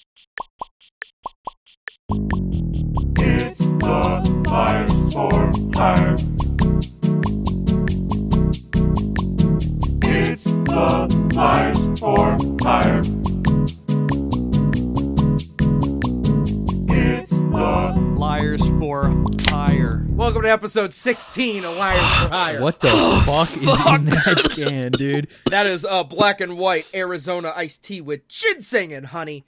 It's the Liars for Hire. It's the Liars for Hire. It's the Liars for Hire. Welcome to episode 16 of Liars for Hire. What the fuck is in that can, dude? That is black and white Arizona iced tea with ginseng and honey.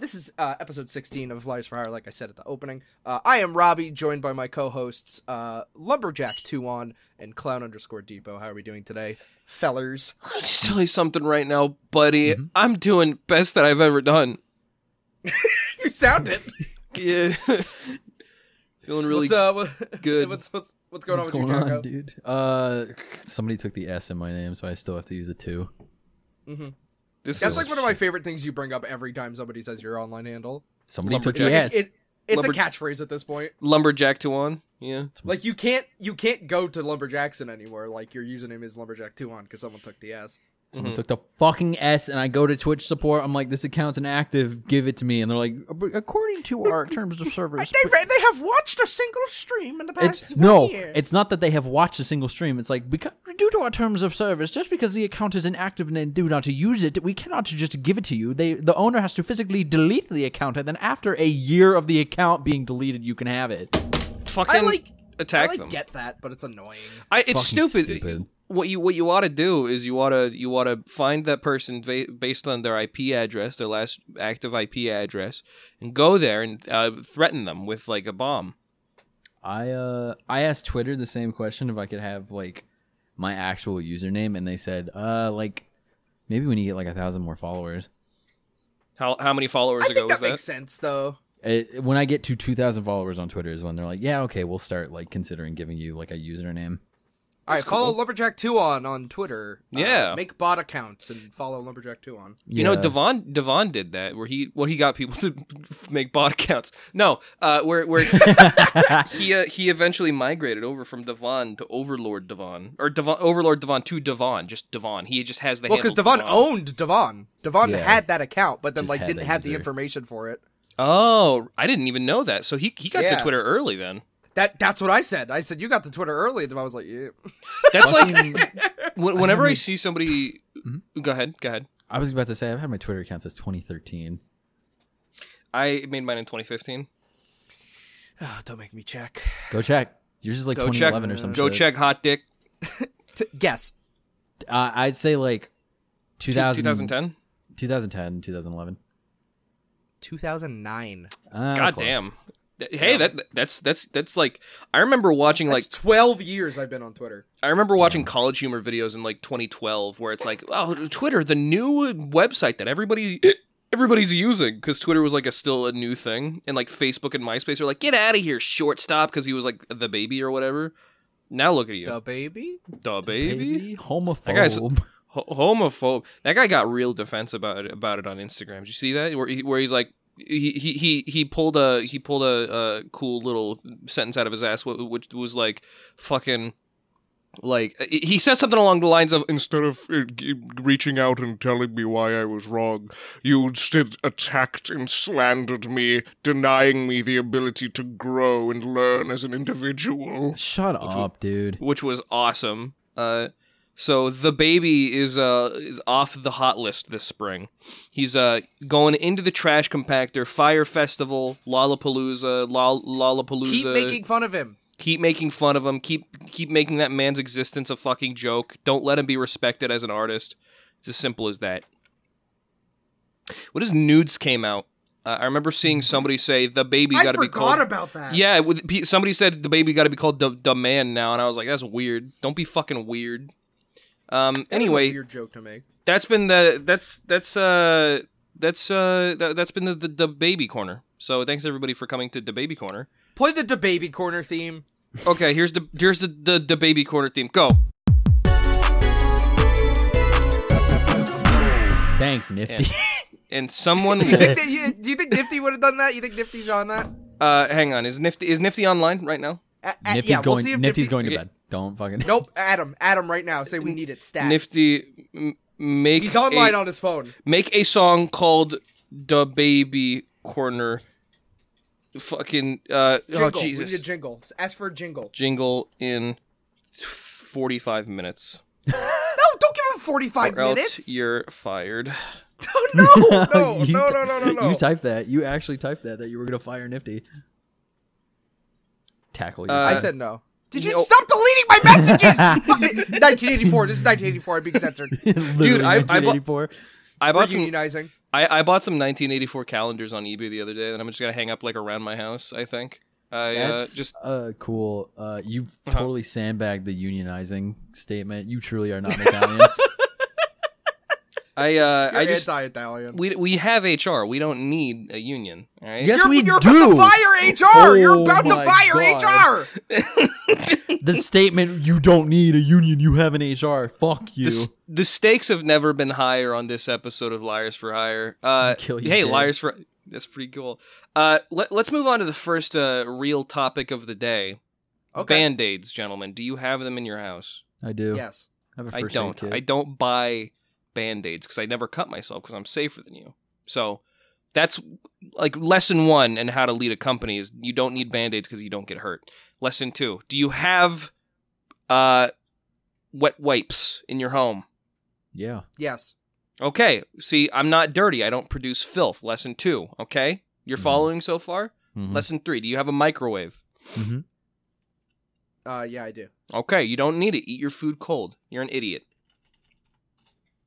This is episode 16 of Liars for Hire, like I said at the opening. I am Robbie, joined by my co-hosts Lumberjack21 and Clown_Depot. How are we doing today, fellers? I'll just tell you something right now, buddy. Mm-hmm. I'm doing best that I've ever done. You sound it. Yeah. Feeling really good. What's going on with you, Jocko? Dude? Somebody took the S in my name, so I still have to use the 2. Mm-hmm. That's like one of my favorite things you bring up every time somebody says your online handle. Somebody took the S. It's a catchphrase at this point. Lumberjack21. Yeah. Like you can't go to Lumberjackson anymore. Like your username is Lumberjack21 because someone took the S. Someone took the fucking S, and I go to Twitch support. I'm like, this account's inactive. Give it to me. And they're like, according to our terms of service. They have watched a single stream in the past year. No, it's not that they have watched a single stream. It's like, due to our terms of service, just because the account is inactive and they do not use it, we cannot just give it to you. The owner has to physically delete the account, and then after a year of the account being deleted, you can have it. Fucking attack them. I get that, but it's annoying. It's stupid. What you ought to do is you ought to find that person based on their IP address, their last active IP address, and go there and threaten them with like a bomb. I asked Twitter the same question if I could have like my actual username, and they said like maybe when you get like 1,000 more followers. How many followers ago was that? I think that makes sense though. When I get to 2,000 followers on Twitter is when they're like, yeah, okay, we'll start like considering giving you like a username. All right, follow Lumberjack2 on Twitter. Yeah. Make bot accounts and follow Lumberjack2 on. Yeah. You know, Devon did that where he got people to make bot accounts. No, where he eventually migrated over from Devon to Overlord Devon or Overlord Devon to Devon, just Devon. He just has the handle. Well, cuz Devon owned Devon. Devon had that account but then just like didn't have the information for it. Oh, I didn't even know that. So he got to Twitter early then. That's what I said. I said, you got to Twitter early. And I was like, yeah. That's like, whenever I see somebody... Mm-hmm. Go ahead. I was about to say, I've had my Twitter account since 2013. I made mine in 2015. Oh, don't make me check. Go check. Yours is like 2011 or something. Go check, hot dick. Guess. I'd say like 2010? 2010, 2011. 2009. God damn. Hey, that's like I remember watching that's like 12 years I've been on Twitter. I remember watching College Humor videos in like 2012 where it's like, oh, Twitter, the new website that everybody's using because Twitter was like still a new thing, and like Facebook and MySpace were like, get out of here, shortstop, because he was like the baby or whatever. Now look at you, the baby, homophobe. That guy's homophobe. That guy got real defense about it on Instagram. Did you see that where he's like. He pulled a cool little sentence out of his ass, which was like fucking like he said something along the lines of, instead of reaching out and telling me why I was wrong, you instead attacked and slandered me, denying me the ability to grow and learn as an individual. Shut up, dude. Which was awesome. So the baby is off the hot list this spring. He's going into the trash compactor, Fire Festival, Lollapalooza, Lollapalooza. Keep making fun of him. Keep making fun of him. Keep making that man's existence a fucking joke. Don't let him be respected as an artist. It's as simple as that. What is Nudes came out? I remember seeing somebody say the baby got to be called. I forgot about that. Yeah, somebody said the baby got to be called the man now, and I was like, that's weird. Don't be fucking weird. Anyway, a weird joke to make. That's been the baby corner. So thanks everybody for coming to the baby corner. Play the baby corner theme. Okay, here's the baby corner theme. Go. Thanks, Nifty. And someone. Do you think Nifty would have done that? You think Nifty's on that? Hang on. Is Nifty online right now? Nifty's going to bed. Don't fucking... Nope, Adam right now. Say we need it, stats. Nifty, make... He's online on his phone. Make a song called the baby corner. Fucking jingle. Oh Jesus! We need a jingle. Ask for a jingle. Jingle in 45 minutes. No, don't give him 45 minutes. Else you're fired. No. You typed that. You actually typed that you were gonna fire Nifty. Tackle your I said no. Did you stop deleting my messages? 1984. This is 1984. I'm being censored. Dude, 1984. I bought some 1984 calendars on eBay the other day, and I'm just gonna hang up like around my house. I think. That's just cool. You totally sandbagged the unionizing statement. You truly are not Italian. You're anti-Italian. We have HR. We don't need a union. All right? Yes, we do. You're about to fire HR. You're about to fire HR. The statement, you don't need a union, you have an HR. Fuck you. The stakes have never been higher on this episode of Liars for Hire. Hey, Liars for... That's pretty cool. Let's move on to the first real topic of the day. Okay. Band-Aids, gentlemen. Do you have them in your house? I do. Yes. I have a first aid kit. I don't buy... Band-Aids because I never cut myself because I'm safer than you. So that's like lesson one and how to lead a company is you don't need Band-Aids because you don't get hurt. Lesson two, do you have wet wipes in your home? Yeah. Yes. Okay. See, I'm not dirty. I don't produce filth. Lesson two. Okay. You're following so far? Mm-hmm. Lesson three, do you have a microwave? Mm-hmm. Yeah, I do. Okay. You don't need it. Eat your food cold. You're an idiot.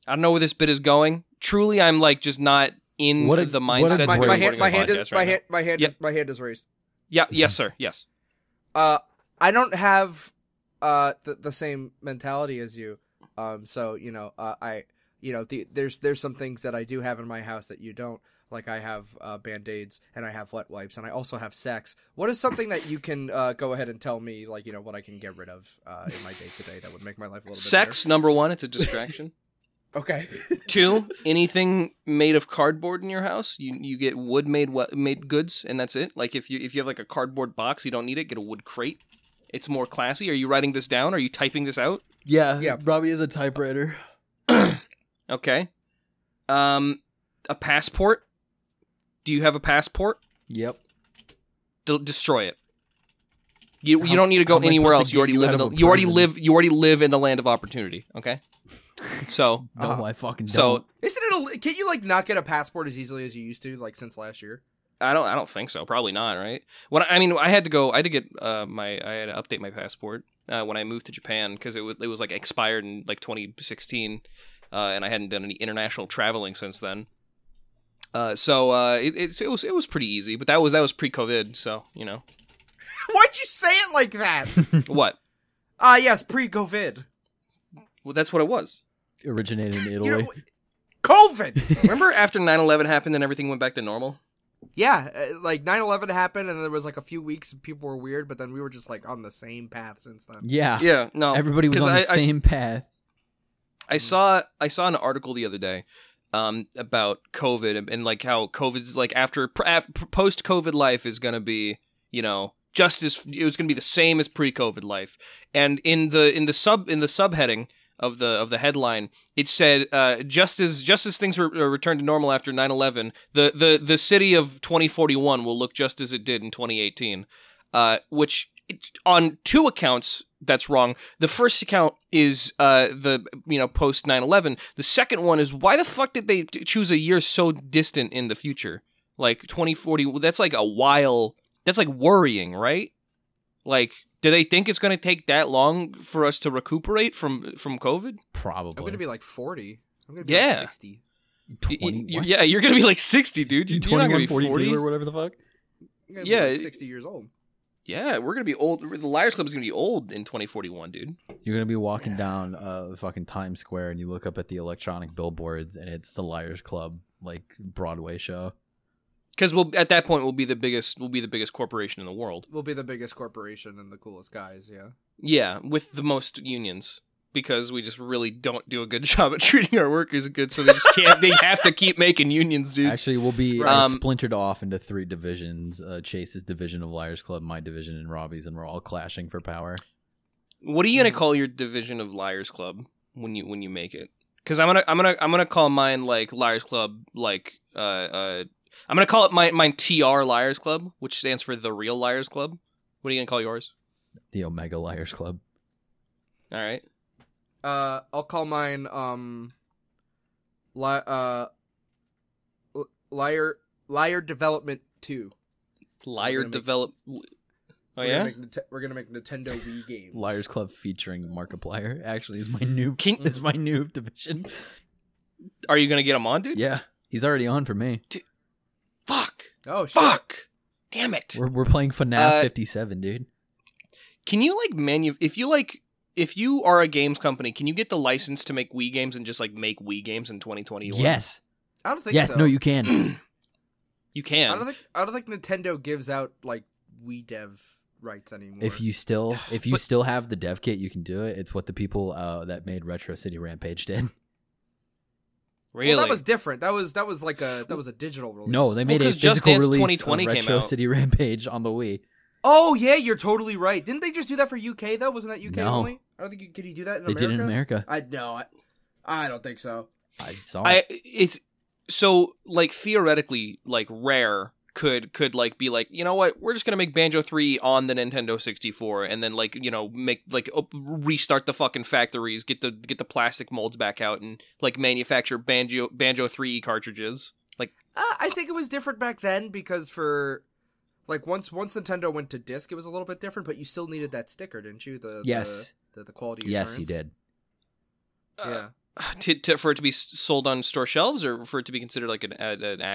I don't know where this bit is going. Truly, I'm like just not in the mindset. My hand is raised. Yeah. Yes, sir. Yes. I don't have the same mentality as you. So you know, there's some things that I do have in my house that you don't. Like I have Band-Aids and I have wet wipes and I also have sex. What is something that you can go ahead and tell me, like you know, what I can get rid of in my day to day that would make my life a little bit better? Sex, number one. It's a distraction. Okay. 2, anything made of cardboard in your house, you get wood made goods, and that's it. Like if you have like a cardboard box, you don't need it. Get a wood crate. It's more classy. Are you writing this down? Are you typing this out? Yeah. Robbie is a typewriter. Okay. A passport. Do you have a passport? Yep. Destroy it. You don't need to go anywhere else. You already live in the land of opportunity. Okay. So no, I fucking don't. So isn't it? Can't you like not get a passport as easily as you used to? Like since last year? I don't think so. Probably not. Right? I had to get I had to update my passport when I moved to Japan because it was like expired in like 2016, and I hadn't done any international traveling since then. It was pretty easy, but that was pre-COVID. So you know. Why'd you say it like that? What? Yes, pre-COVID. Well, that's what it was. Originated in Italy. You know, COVID! Remember after 9/11 happened and everything went back to normal? Yeah, like 9/11 happened and there was like a few weeks and people were weird, but then we were just like on the same path since then. Yeah, no. Everybody was on the same path. I saw an article the other day about COVID and like how COVID's like after post-COVID life is going to be, you know, it was going to be the same as pre-COVID life. And in the subheading of the headline, it said, just as things returned to normal after 9/11, the city of 2041 will look just as it did in 2018, which on two accounts that's wrong. The first account is post 9/11. The second one is why the fuck did they choose a year so distant in the future, like 2040? That's like a while. That's like worrying, right? Like. Do they think it's going to take that long for us to recuperate from COVID? Probably. I'm going to be like 40. I'm going to be like 60. 20, you're going to be like 60, dude. You're not going to be 40 or whatever the fuck. You're going to be like 60 years old. Yeah, we're going to be old. The Liars Club is going to be old in 2041, dude. You're going to be walking down fucking Times Square and you look up at the electronic billboards and it's the Liars Club like Broadway show. Because at that point, we'll be the biggest corporation in the world. We'll be the biggest corporation and the coolest guys, yeah. Yeah, with the most unions, because we just really don't do a good job at treating our workers good, so they just can't. They have to keep making unions, dude. Actually, we'll be splintered off into 3 divisions: Chase's division of Liars Club, my division, and Robbie's, and we're all clashing for power. What are you gonna call your division of Liars Club when you make it? Because I'm gonna call mine like Liars Club, like I'm gonna call it mine TR Liars Club, which stands for the Real Liars Club. What are you gonna call yours? The Omega Liars Club. All right. I'll call mine Liar Development 2. Liar Develop. We're gonna make Nintendo Wii games. Liars Club featuring Markiplier. Actually, is my new division. Are you gonna get him on, dude? Yeah, he's already on for me. Dude. Fuck. Oh shit. Fuck. Damn it. We're playing FNAF 57, dude. Can you like if you are a games company, can you get the license to make Wii games and just like make Wii games in 2021? Yes. I don't think so. Yes, no, you can. You can. I don't think Nintendo gives out like Wii dev rights anymore. If you still have the dev kit, you can do it. It's what the people that made Retro City Rampage did. Really? Well, that was different. That was a digital release. No, they made a physical release of Retro City Rampage on the Wii. Oh yeah, you're totally right. Didn't they just do that for UK though? Wasn't that UK only? I don't think could you do that in America? They did in America. I don't think so. I saw it. It's so like theoretically like Rare could like be like, you know what, we're just gonna make Banjo 3 on the Nintendo 64 and then like, you know, make like restart the fucking factories, get the plastic molds back out and like manufacture Banjo 3 cartridges. Like I think it was different back then because for like once Nintendo went to disc it was a little bit different, but you still needed that sticker, didn't you? The quality assurance. Yes, you did. For it to be sold on store shelves, or for it to be considered like an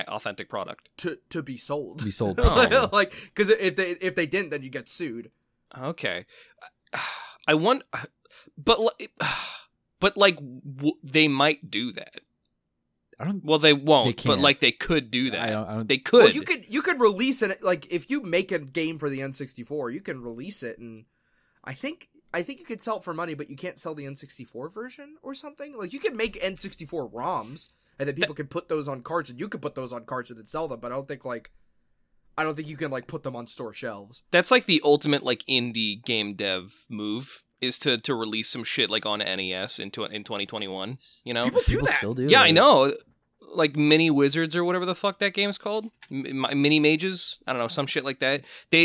authentic product, to be sold, oh. Like because if they didn't, then you get sued. Okay, I want, but like they might do that. I don't. Well, they won't. They can't. But like they could do that. I don't, they could. Well, you could release it. Like if you make a game for the N64, you can release it, and I think you could sell it for money, but you can't sell the N64 version or something. Like, you could make N64 ROMs, and then people could put those on carts, and you could put those on carts and then sell them, but I don't think you can, like, put them on store shelves. That's, like, the ultimate, like, indie game dev move, is to release some shit, like, on NES in 2021, you know? People that. Still do. Yeah, I know. Like, Mini Wizards or whatever the fuck that game's called. Mini Mages? I don't know, some shit like that. They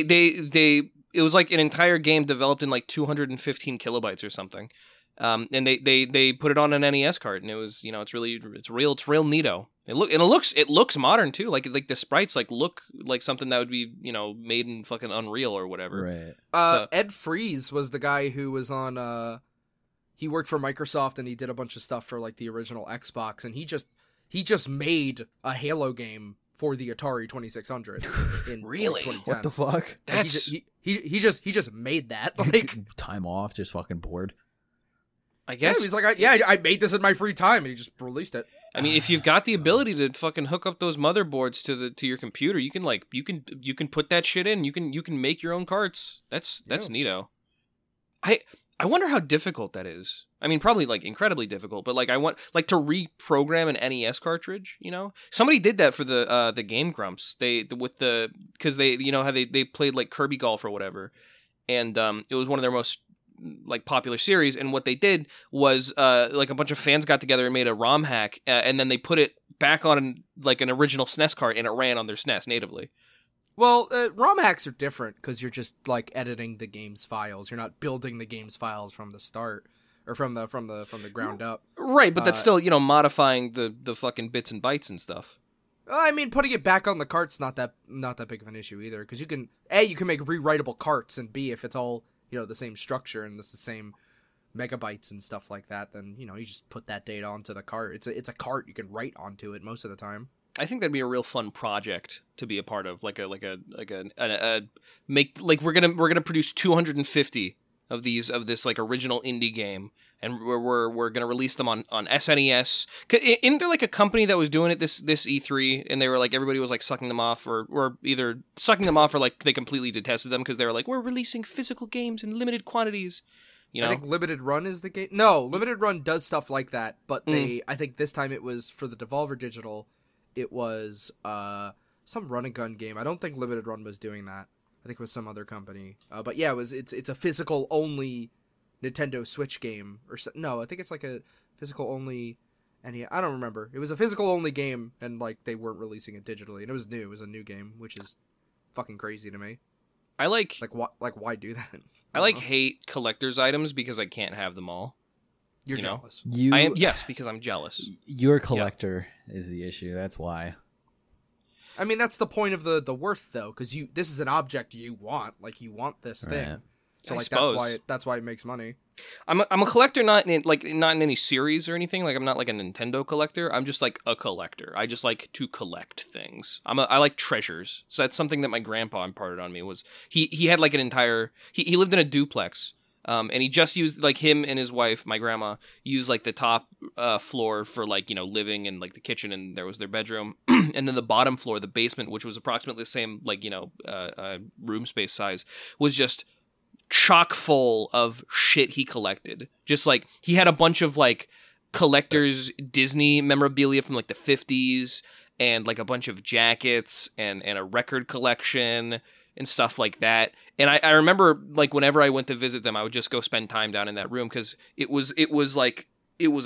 It was like an entire game developed in like 215 kilobytes or something, and they put it on an NES cart, and it was, you know, it's real neato. It looks modern too, like the sprites like look like something that would be, you know, made in fucking Unreal or whatever. Right. Ed Freeze was the guy who was on. He worked for Microsoft and he did a bunch of stuff for like the original Xbox, and he just made a Halo game for the Atari 2600. Really? 2010. What the fuck? That's he just made that, like, time off, just fucking bored. I guess. Yeah, he's like, I made this in my free time, and he just released it. I mean, if you've got the ability to fucking hook up those motherboards to your computer, you can like you can put that shit in. You can make your own carts. That's neato. I wonder how difficult that is. I mean, probably like incredibly difficult, but like I want like to reprogram an NES cartridge. You know, somebody did that for the Game Grumps. They played like Kirby Golf or whatever, and it was one of their most like popular series. And what they did was like a bunch of fans got together and made a ROM hack, and then they put it back on like an original SNES cart, and it ran on their SNES natively. Well, ROM hacks are different because you're just like editing the game's files. You're not building the game's files from the start or from the ground up. Right, but that's still, you know, modifying the fucking bits and bytes and stuff. I mean, putting it back on the cart's not that big of an issue either, because you can you can make rewritable carts, and B, if it's all, you know, the same structure and it's the same megabytes and stuff like that, then, you know, you just put that data onto the cart. It's a cart, you can write onto it most of the time. I think that'd be a real fun project to be a part of, we're gonna produce 250 of these like original indie game, and we're gonna release them on SNES. Isn't there like a company that was doing it this E3, and they were like, everybody was like sucking them off, or either sucking them off or like they completely detested them because they were like, we're releasing physical games in limited quantities. You know? I think Limited Run is the game. No, Limited Run does stuff like that, but I think this time it was for the Devolver Digital. It was some run-and-gun game. I don't think Limited Run was doing that. I think it was some other company. But yeah, it's a physical-only Nintendo Switch game. I think it's like a physical-only And yeah, I don't remember. It was a physical only game, and like they weren't releasing it digitally, and it was new. It was a new game, which is fucking crazy to me. I like why do that? I like hate collector's items because I can't have them all. You're jealous. I am, yes, because I'm jealous. Your collector is the issue. That's why. I mean, that's the point of the worth, though, because this is an object you want. Like, you want this thing. So, like, that's why it makes money. I'm a collector, not in any series or anything. Like, I'm not like a Nintendo collector. I'm just like a collector. I just like to collect things. I like treasures. So that's something that my grandpa imparted on me. Was he had like an entire he lived in a duplex. And he just used, like, him and his wife, my grandma, used, like, the top floor for, like, you know, living and, like, the kitchen, and there was their bedroom. And then the bottom floor, the basement, which was approximately the same, like, you know, room space size, was just chock full of shit he collected. Just, like, he had a bunch of, like, collectors' Disney memorabilia from, like, the 50s and, like, a bunch of jackets and a record collection and stuff like that. And I remember, like, whenever I went to visit them, I would just go spend time down in that room because it was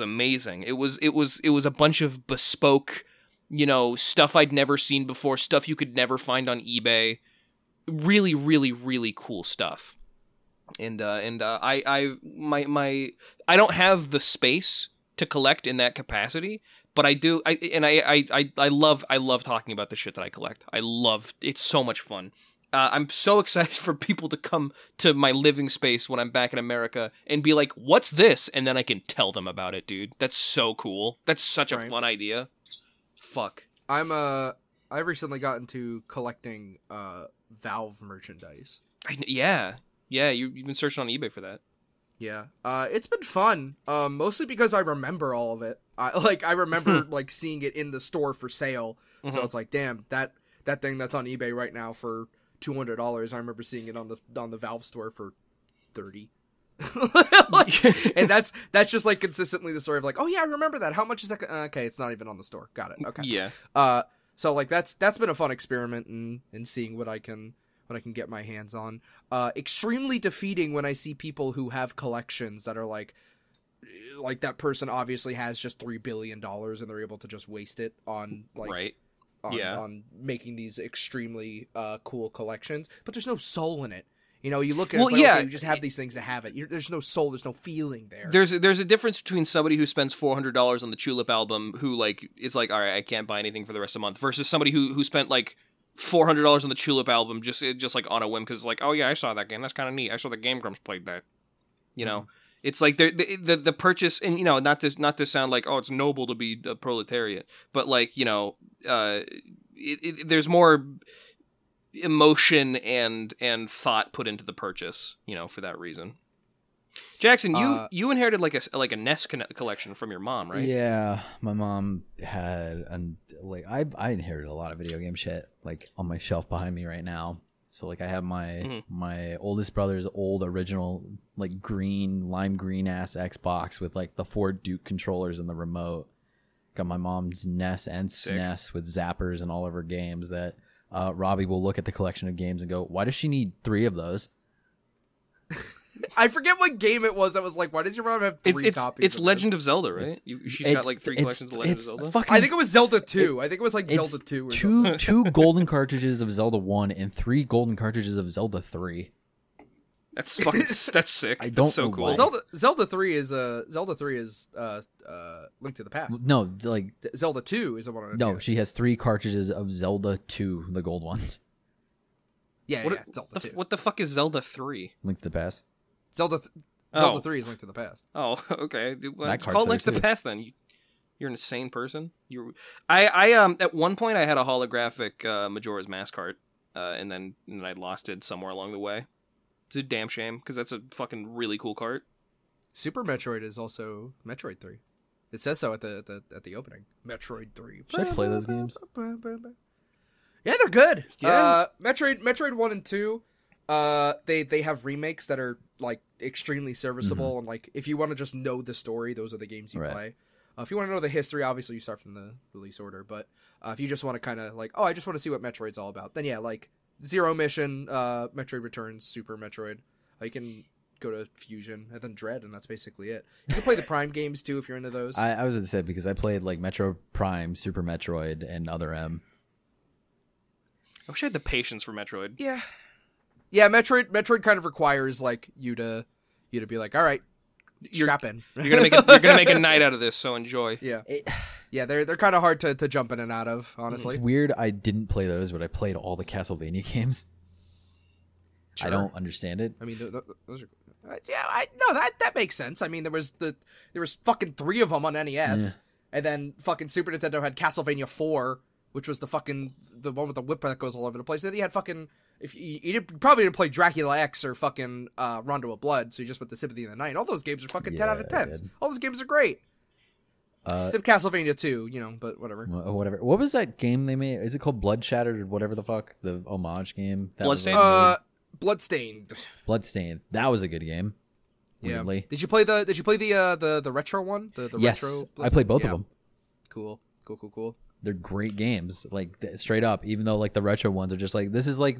amazing. It was a bunch of bespoke, you know, stuff I'd never seen before, stuff you could never find on eBay. Really, really, really cool stuff. And I don't have the space to collect in that capacity. But I do, I love talking about the shit that I collect. It's so much fun. I'm so excited for people to come to my living space when I'm back in America and be like, "What's this?" And then I can tell them about it, dude. That's so cool. That's such a fun idea. Fuck. I've recently gotten to collecting Valve merchandise. Yeah. You've been searching on eBay for that. Yeah, it's been fun, mostly because I remember all of it. I remember like seeing it in the store for sale, so it's like, damn, that thing that's on eBay right now for $200. I remember seeing it on the Valve store for $30, like, and that's just like consistently the story of like, oh yeah, I remember that. How much is that? Okay, it's not even on the store. Got it. Okay. Yeah. So like that's been a fun experiment and seeing what I can. But I can get my hands on. Extremely defeating when I see people who have collections that are like that person obviously has just $3 billion and they're able to just waste it on on making these extremely cool collections, but there's no soul in it. You know, you look at it, okay, you just have these things to have it. There's no soul, there's no feeling there. There's a difference between somebody who spends $400 on the Tulip album who like is like, all right, I can't buy anything for the rest of the month, versus somebody who spent like $400 on the Tulip album just like on a whim because like, oh yeah, I saw that game, that's kind of neat, I saw the Game Grumps played that, you know. It's like the purchase, and you know, not to sound like, oh, it's noble to be a proletariat, but like, you know, there's more emotion and thought put into the purchase, you know, for that reason. Jackson, you inherited like a NES collection from your mom, right? Yeah, my mom had I inherited a lot of video game shit like on my shelf behind me right now. So like I have my my oldest brother's old original like lime green ass Xbox with like the 4 Duke controllers and the remote. Got my mom's NES and SNES with zappers and all of her games that Robbie will look at the collection of games and go, "Why does she need 3 of those?" I forget what game it was that was like, why does your mom have 3 copies? It's Legend of Zelda, right? She's got like 3 collections of Legend of Zelda. I think it was Zelda 2. I think it was like Zelda 2. Or two golden cartridges of Zelda 1 and 3 golden cartridges of Zelda 3. That's fucking that's sick. That's so cool. Zelda 3 is Link to the Past. No, like Zelda 2 is the one. No, she has 3 cartridges of Zelda 2, the gold ones. Yeah, Zelda 2. What the fuck is Zelda 3? Link to the Past. Zelda 3 is Link to the Past. Oh, okay. Well, call Link to the Past then. You're an insane person. I at one point I had a holographic Majora's Mask cart, and then I lost it somewhere along the way. It's a damn shame because that's a fucking really cool cart. Super Metroid is also Metroid 3. It says so at the opening. Metroid 3. Should I play those games? Yeah, they're good. Yeah. Metroid 1 and 2. They have remakes that are like extremely serviceable, and like if you want to just know the story, those are the games you play. If you want to know the history, obviously you start from the release order. But if you just want to kind of like, oh, I just want to see what Metroid's all about, then yeah, like Zero Mission, Metroid Returns, Super Metroid, you can go to Fusion, and then Dread, and that's basically it. You can play the Prime games, too, if you're into those. I was going to say, because I played, like, Metro Prime, Super Metroid, and Other M. I wish I had the patience for Metroid. Yeah. Yeah, Metroid kind of requires, like, you to be like, all right, strap in. You're gonna make a night out of this, so enjoy. Yeah. Yeah, they're kind of hard to jump in and out of, honestly. It's weird I didn't play those, but I played all the Castlevania games. Sure. I don't understand it. I mean, those are... yeah, that makes sense. I mean, there was fucking 3 of them on NES, and then fucking Super Nintendo had Castlevania 4, which was the one with the whip that goes all over the place. And then he had fucking... If you probably didn't play Dracula X or fucking Rondo of Blood, so you just went to Sympathy of the Night. All those games are fucking 10 out of 10s. All those games are great. Except Castlevania 2, you know, but whatever. Whatever. What was that game they made? Is it called Blood Shattered or whatever the fuck? The homage game? Bloodstained. Bloodstained. That was a good game. Weirdly. Yeah. Did you play the retro one? Yes. Retro I played both of them. Cool. They're great games. Like straight up, even though like the retro ones are just like this is like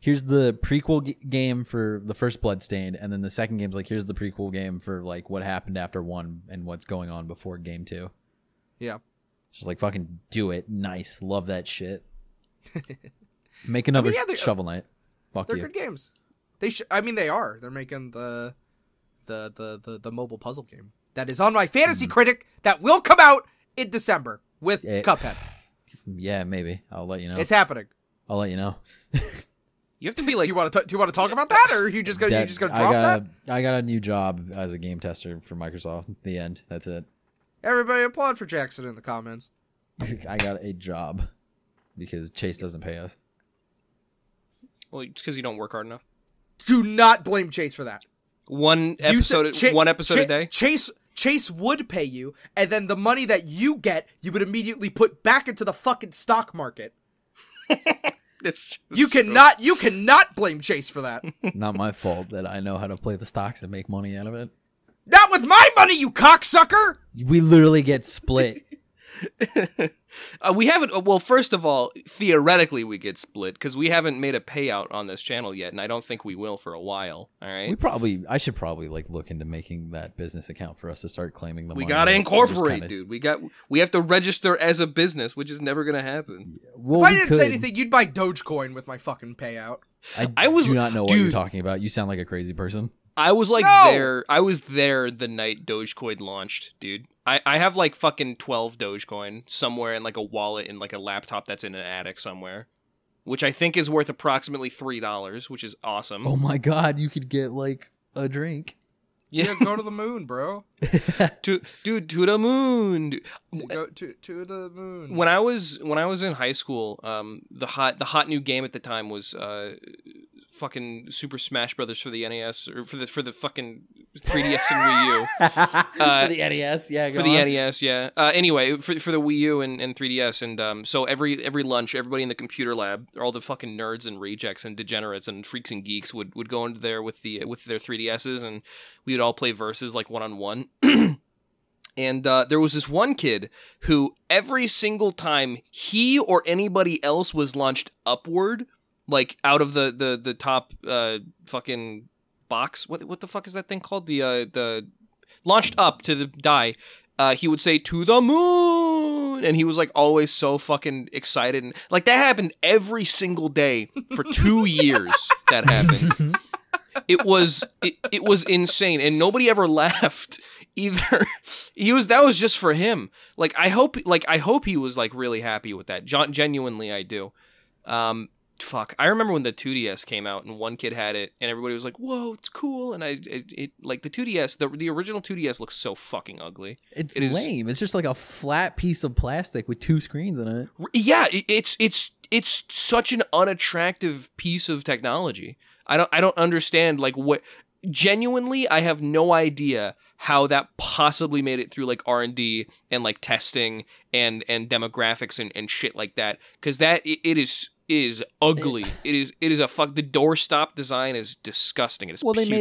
here's the prequel game for the first Bloodstained, and then the second game's like here's the prequel game for like what happened after 1 and what's going on before game 2. Yeah. It's just like fucking do it. Nice. Love that shit. Make another Shovel Knight. They're good games. They are. They're making the mobile puzzle game that is on my Fantasy Critic that will come out in December with Cuphead. Yeah, maybe. I'll let you know. It's happening. I'll let you know. You have to be like. Do you want to talk about that, or are you just gonna drop that? I got a new job as a game tester for Microsoft. The end. That's it. Everybody applaud for Jackson in the comments. I got a job because Chase doesn't pay us. Well, it's because you don't work hard enough. Do not blame Chase for that. One episode a day? Chase would pay you, and then the money that you get, you would immediately put back into the fucking stock market. You cannot blame Chase for that. Not my fault that I know how to play the stocks and make money out of it. Not with my money, you cocksucker! We literally get split. We haven't. Well, first of all, theoretically we get split because we haven't made a payout on this channel yet, and I don't think we will for a while. All right, I should probably like look into making that business account for us to start claiming the money. We gotta incorporate, dude. We have to register as a business, which is never gonna happen. Yeah, well, if I didn't say anything, you'd buy Dogecoin with my fucking payout. I do not know what you're talking about. You sound like a crazy person. I was like I was there the night Dogecoin launched, dude. I have like fucking 12 Dogecoin somewhere in like a wallet in like a laptop that's in an attic somewhere, which I think is worth approximately $3, which is awesome. Oh my god, you could get like a drink. Yeah, go to the moon, bro. to the moon. Dude. To the moon. When I was in high school, the hot new game at the time was fucking Super Smash Brothers for the NES or for the fucking 3DS and Wii U. For the NES, yeah. NES, yeah. Anyway, for the Wii U and 3DS, and so every lunch, everybody in the computer lab, all the fucking nerds and rejects and degenerates and freaks and geeks would go into there with their 3DSs, and we would all play versus like one-on-one. And there was this one kid who every single time he or anybody else was launched upward, like out of the top fucking box. What the fuck is that thing called? The launched up to the die. He would say to the moon, and he was like always so fucking excited, and like that happened every single day for 2 years. That happened. It was insane, and nobody ever laughed either. That was just for him. Like I hope he was like really happy with that. Genuinely, I do. Fuck, I remember when the 2DS came out and one kid had it and everybody was like, "Whoa, it's cool!" And like the 2DS, the original 2DS looks so fucking ugly. It is lame. It's just like a flat piece of plastic with 2 screens in it. Yeah, it's such an unattractive piece of technology. I don't understand like what. Genuinely, I have no idea how that possibly made it through like R&D and like testing and demographics and shit like that, because that it is ugly. It is a fuck. The doorstop design is disgusting. It is. Well, putrid.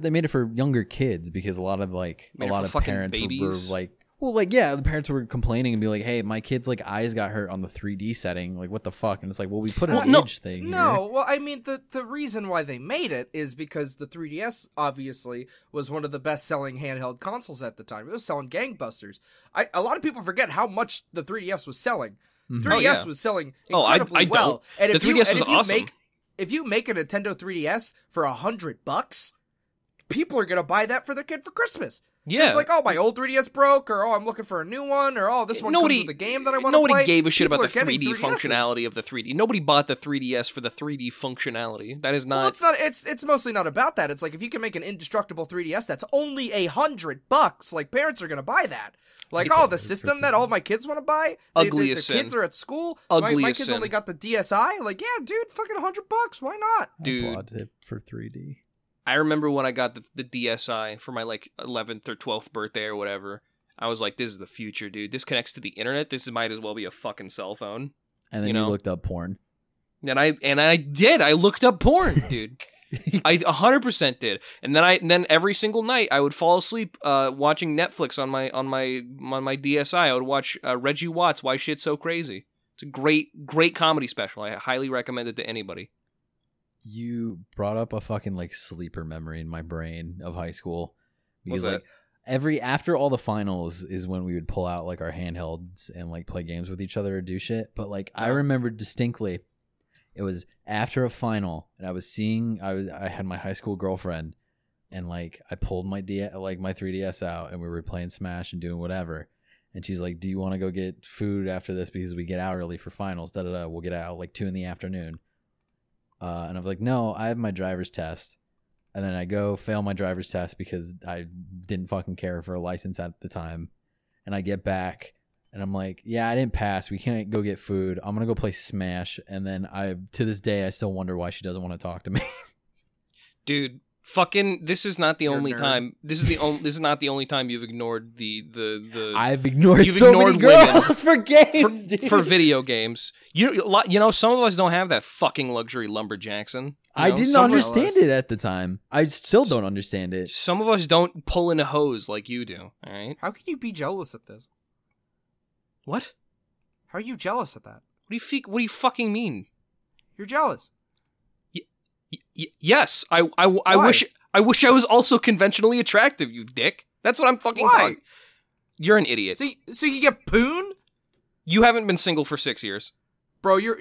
They made it for younger kids because a lot of parents were like Well, like, yeah, the parents were complaining and be like, hey, my kid's, like, eyes got hurt on the 3D setting. Like, what the fuck? And it's like, well, we put an age thing here. No, well, I mean, the reason why they made it is because the 3DS, obviously, was one of the best-selling handheld consoles at the time. It was selling gangbusters. A lot of people forget how much the 3DS was selling. 3DS was selling incredibly well. And the 3DS was awesome. If you make a Nintendo 3DS for $100, people are going to buy that for their kid for Christmas. Yeah. It's like, oh, my old 3DS broke, or oh, I'm looking for a new one, or oh, this one comes with a game that I want to play. Nobody gave a shit about the 3D functionality of the 3D. Nobody bought the 3DS for the 3D functionality. That is not... Well, it's mostly not about that. It's like, if you can make an indestructible 3DS that's only $100, like, parents are going to buy that. Like, it's, oh, the system that all my kids want to buy? The kids are at school? My kids only got the DSi? Like, yeah, dude, fucking $100. Why not? Dude. I bought it for 3D. I remember when I got the DSi for my, like, 11th or 12th birthday or whatever, I was like, this is the future, dude. This connects to the internet. This might as well be a fucking cell phone. And then you looked up porn. And I did. I looked up porn, dude. I 100% did. And then every single night I would fall asleep watching Netflix on my DSi. I would watch Reggie Watts' Why Shit's So Crazy. It's a great, great comedy special. I highly recommend it to anybody. You brought up a fucking, like, sleeper memory in my brain of high school. Because, like, after all the finals is when we would pull out, like, our handhelds and, like, play games with each other or do shit. But, like, I remember distinctly, it was after a final, and I had my high school girlfriend, and, like, I pulled my 3DS out, and we were playing Smash and doing whatever. And she's like, do you want to go get food after this? Because we get out early for finals. Da-da-da. We'll get out, like, 2 PM. And I was like, no, I have my driver's test. And then I go fail my driver's test because I didn't fucking care for a license at the time. And I get back and I'm like, yeah, I didn't pass. We can't go get food. I'm going to go play Smash. And then to this day, I still wonder why she doesn't want to talk to me. Dude, fucking, this is not the only time. This is not the only time you've ignored the I've ignored so many girls for games, dude. For video games. You know, some of us don't have that fucking luxury, Lumberjack21. I didn't understand it at the time. I still don't understand it. Some of us don't pull in a hose like you do. All right. How can you be jealous at this? What? How are you jealous at that? What do you fucking mean? You're jealous. Yes, I wish I was also conventionally attractive, you dick. That's what I'm fucking talking. You're an idiot. So you get poon? You haven't been single for 6 years. Bro, you're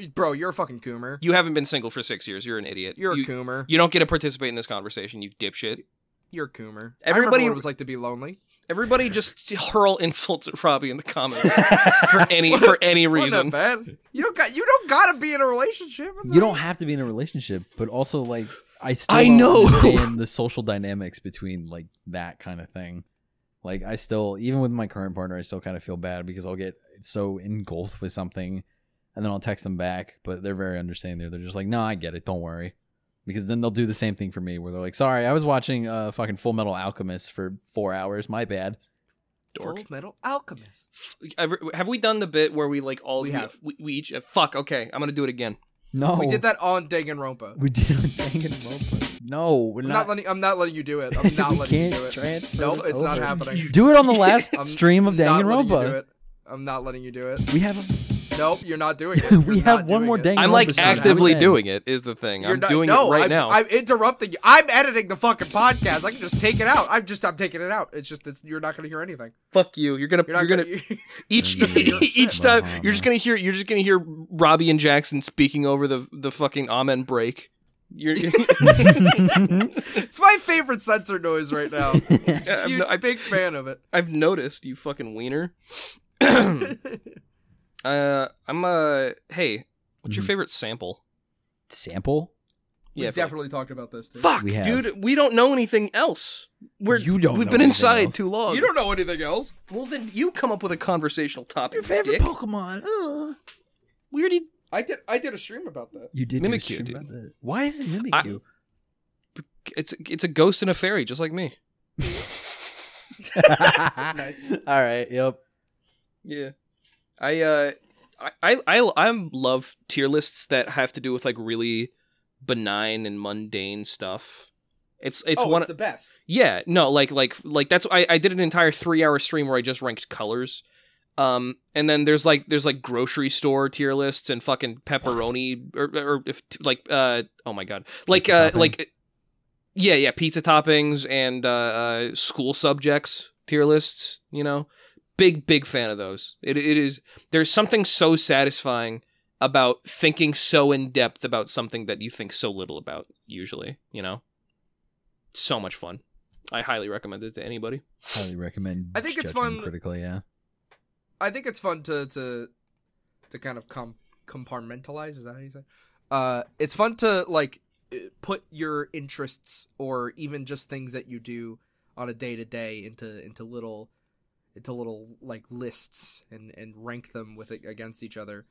a fucking coomer. You haven't been single for 6 years. You're an idiot. You're a coomer. You don't get to participate in this conversation, you dipshit. You're a coomer. Everybody, I remember what it was like to be lonely. Everybody just hurl insults at Robbie in the comments for any reason. You don't gotta be in a relationship. You don't have to be in a relationship, but also, like, I still understand the social dynamics between, like, that kind of thing. Like, I still, even with my current partner, I still kind of feel bad because I'll get so engulfed with something, and then I'll text them back, but they're very understanding. They're just like, no, I get it, don't worry. Because then they'll do the same thing for me where they're like, sorry, I was watching fucking Full Metal Alchemist for 4 hours. My bad. Dork. Full Metal Alchemist. Have we done the bit where we, like, all... We each... Fuck, okay. I'm going to do it again. No. We did that on Danganronpa. We did on Danganronpa. No, we're not. I'm not letting you do it. I'm not letting you do it. No, it's over. Not happening. Do it on the last stream of Danganronpa. I'm not letting you do it. We have a... Nope, you're not doing it. We have one more dang. I'm, like, actively doing it is the thing. I'm doing it right now. I'm interrupting you. I'm editing the fucking podcast. I can just take it out. I'm taking it out. It's just you're not gonna hear anything. Fuck you. You're gonna each time you're just gonna hear Robbie and Jackson speaking over the fucking amen break. It's my favorite censor noise right now. Yeah, big fan of it. I've noticed, you fucking wiener. Hey, what's your favorite sample? Sample? Yeah, we definitely talked about this, dude. Fuck, dude, we don't know anything else. We've been inside too long. You don't know anything else. Well, then you come up with a conversational topic. Your favorite Pokemon. We already... I did a stream about that. You did Mimikyu, do a stream about that. Why is it Mimikyu? It's a ghost and a fairy, just like me. Nice. All right. Yep. Yeah. I love tier lists that have to do with, like, really benign and mundane stuff. It's the best. Yeah, no, like that's I did an entire 3-hour stream where I just ranked colors. And then there's grocery store tier lists and fucking pepperoni or if like oh my god. Like yeah, pizza toppings and school subjects tier lists, you know. Big fan of those. It is there's something so satisfying about thinking so in depth about something that you think so little about usually, you know. So much fun. I highly recommend it to anybody. Highly recommend. I think it's fun critically, yeah. I think it's fun to kind of compartmentalize, is that how you say? It's fun to like put your interests or even just things that you do on a day-to-day into little like lists and rank them with it against each other.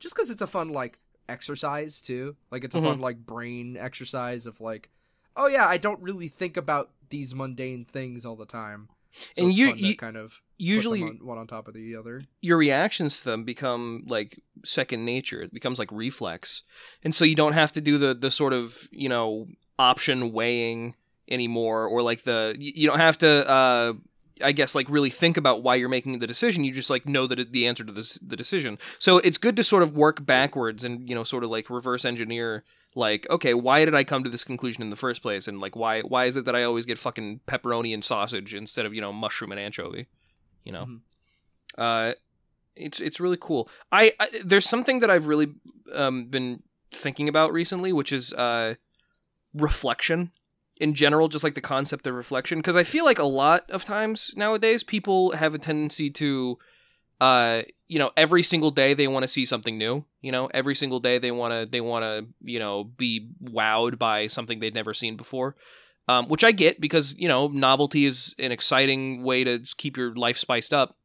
Just cuz it's a fun like exercise too. Like it's a fun like brain exercise of like, oh yeah, I don't really think about these mundane things all the time. So and you kind of usually one on top of the other. Your reactions to them become like second nature. It becomes like reflex, and so you don't have to do the sort of, you know, option weighing anymore, or like you don't have to I guess like really think about why you're making the decision. You just like know that the answer to the decision. So it's good to sort of work backwards and, you know, sort of like reverse engineer. Like, okay, why did I come to this conclusion in the first place? And like, why is it that I always get fucking pepperoni and sausage instead of, you know, mushroom and anchovy? You know, it's really cool. I there's something that I've really been thinking about recently, which is reflection in general, just like the concept of reflection, because I feel like a lot of times nowadays people have a tendency to. You know, every single day they want to see something new, you know, every single day they want to, you know, be wowed by something they'd never seen before, which I get because, you know, novelty is an exciting way to keep your life spiced up.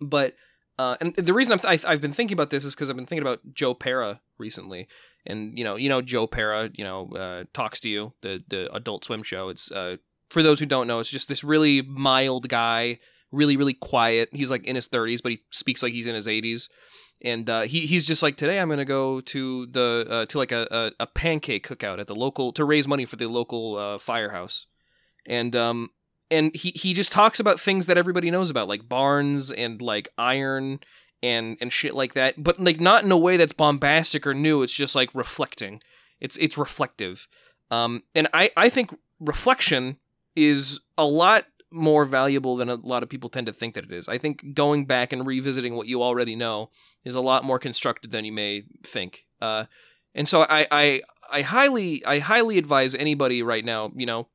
But, and the reason I've been thinking about this is because I've been thinking about Joe Pera recently. And, you know, Joe Pera, you know, talks to you, the Adult Swim show. It's, for those who don't know, it's just this really mild guy, really, really quiet. He's like in his 30s, but he speaks like he's in his 80s. And he's just like, today I'm going to go to the to like a pancake cookout at the local to raise money for the local firehouse. And he just talks about things that everybody knows about, like barns and like iron and shit like that. But like not in a way that's bombastic or new. It's just like reflecting. It's reflective. And I think reflection is a lot more valuable than a lot of people tend to think that it is. I think going back and revisiting what you already know is a lot more constructive than you may think. And so I highly advise anybody right now, you know,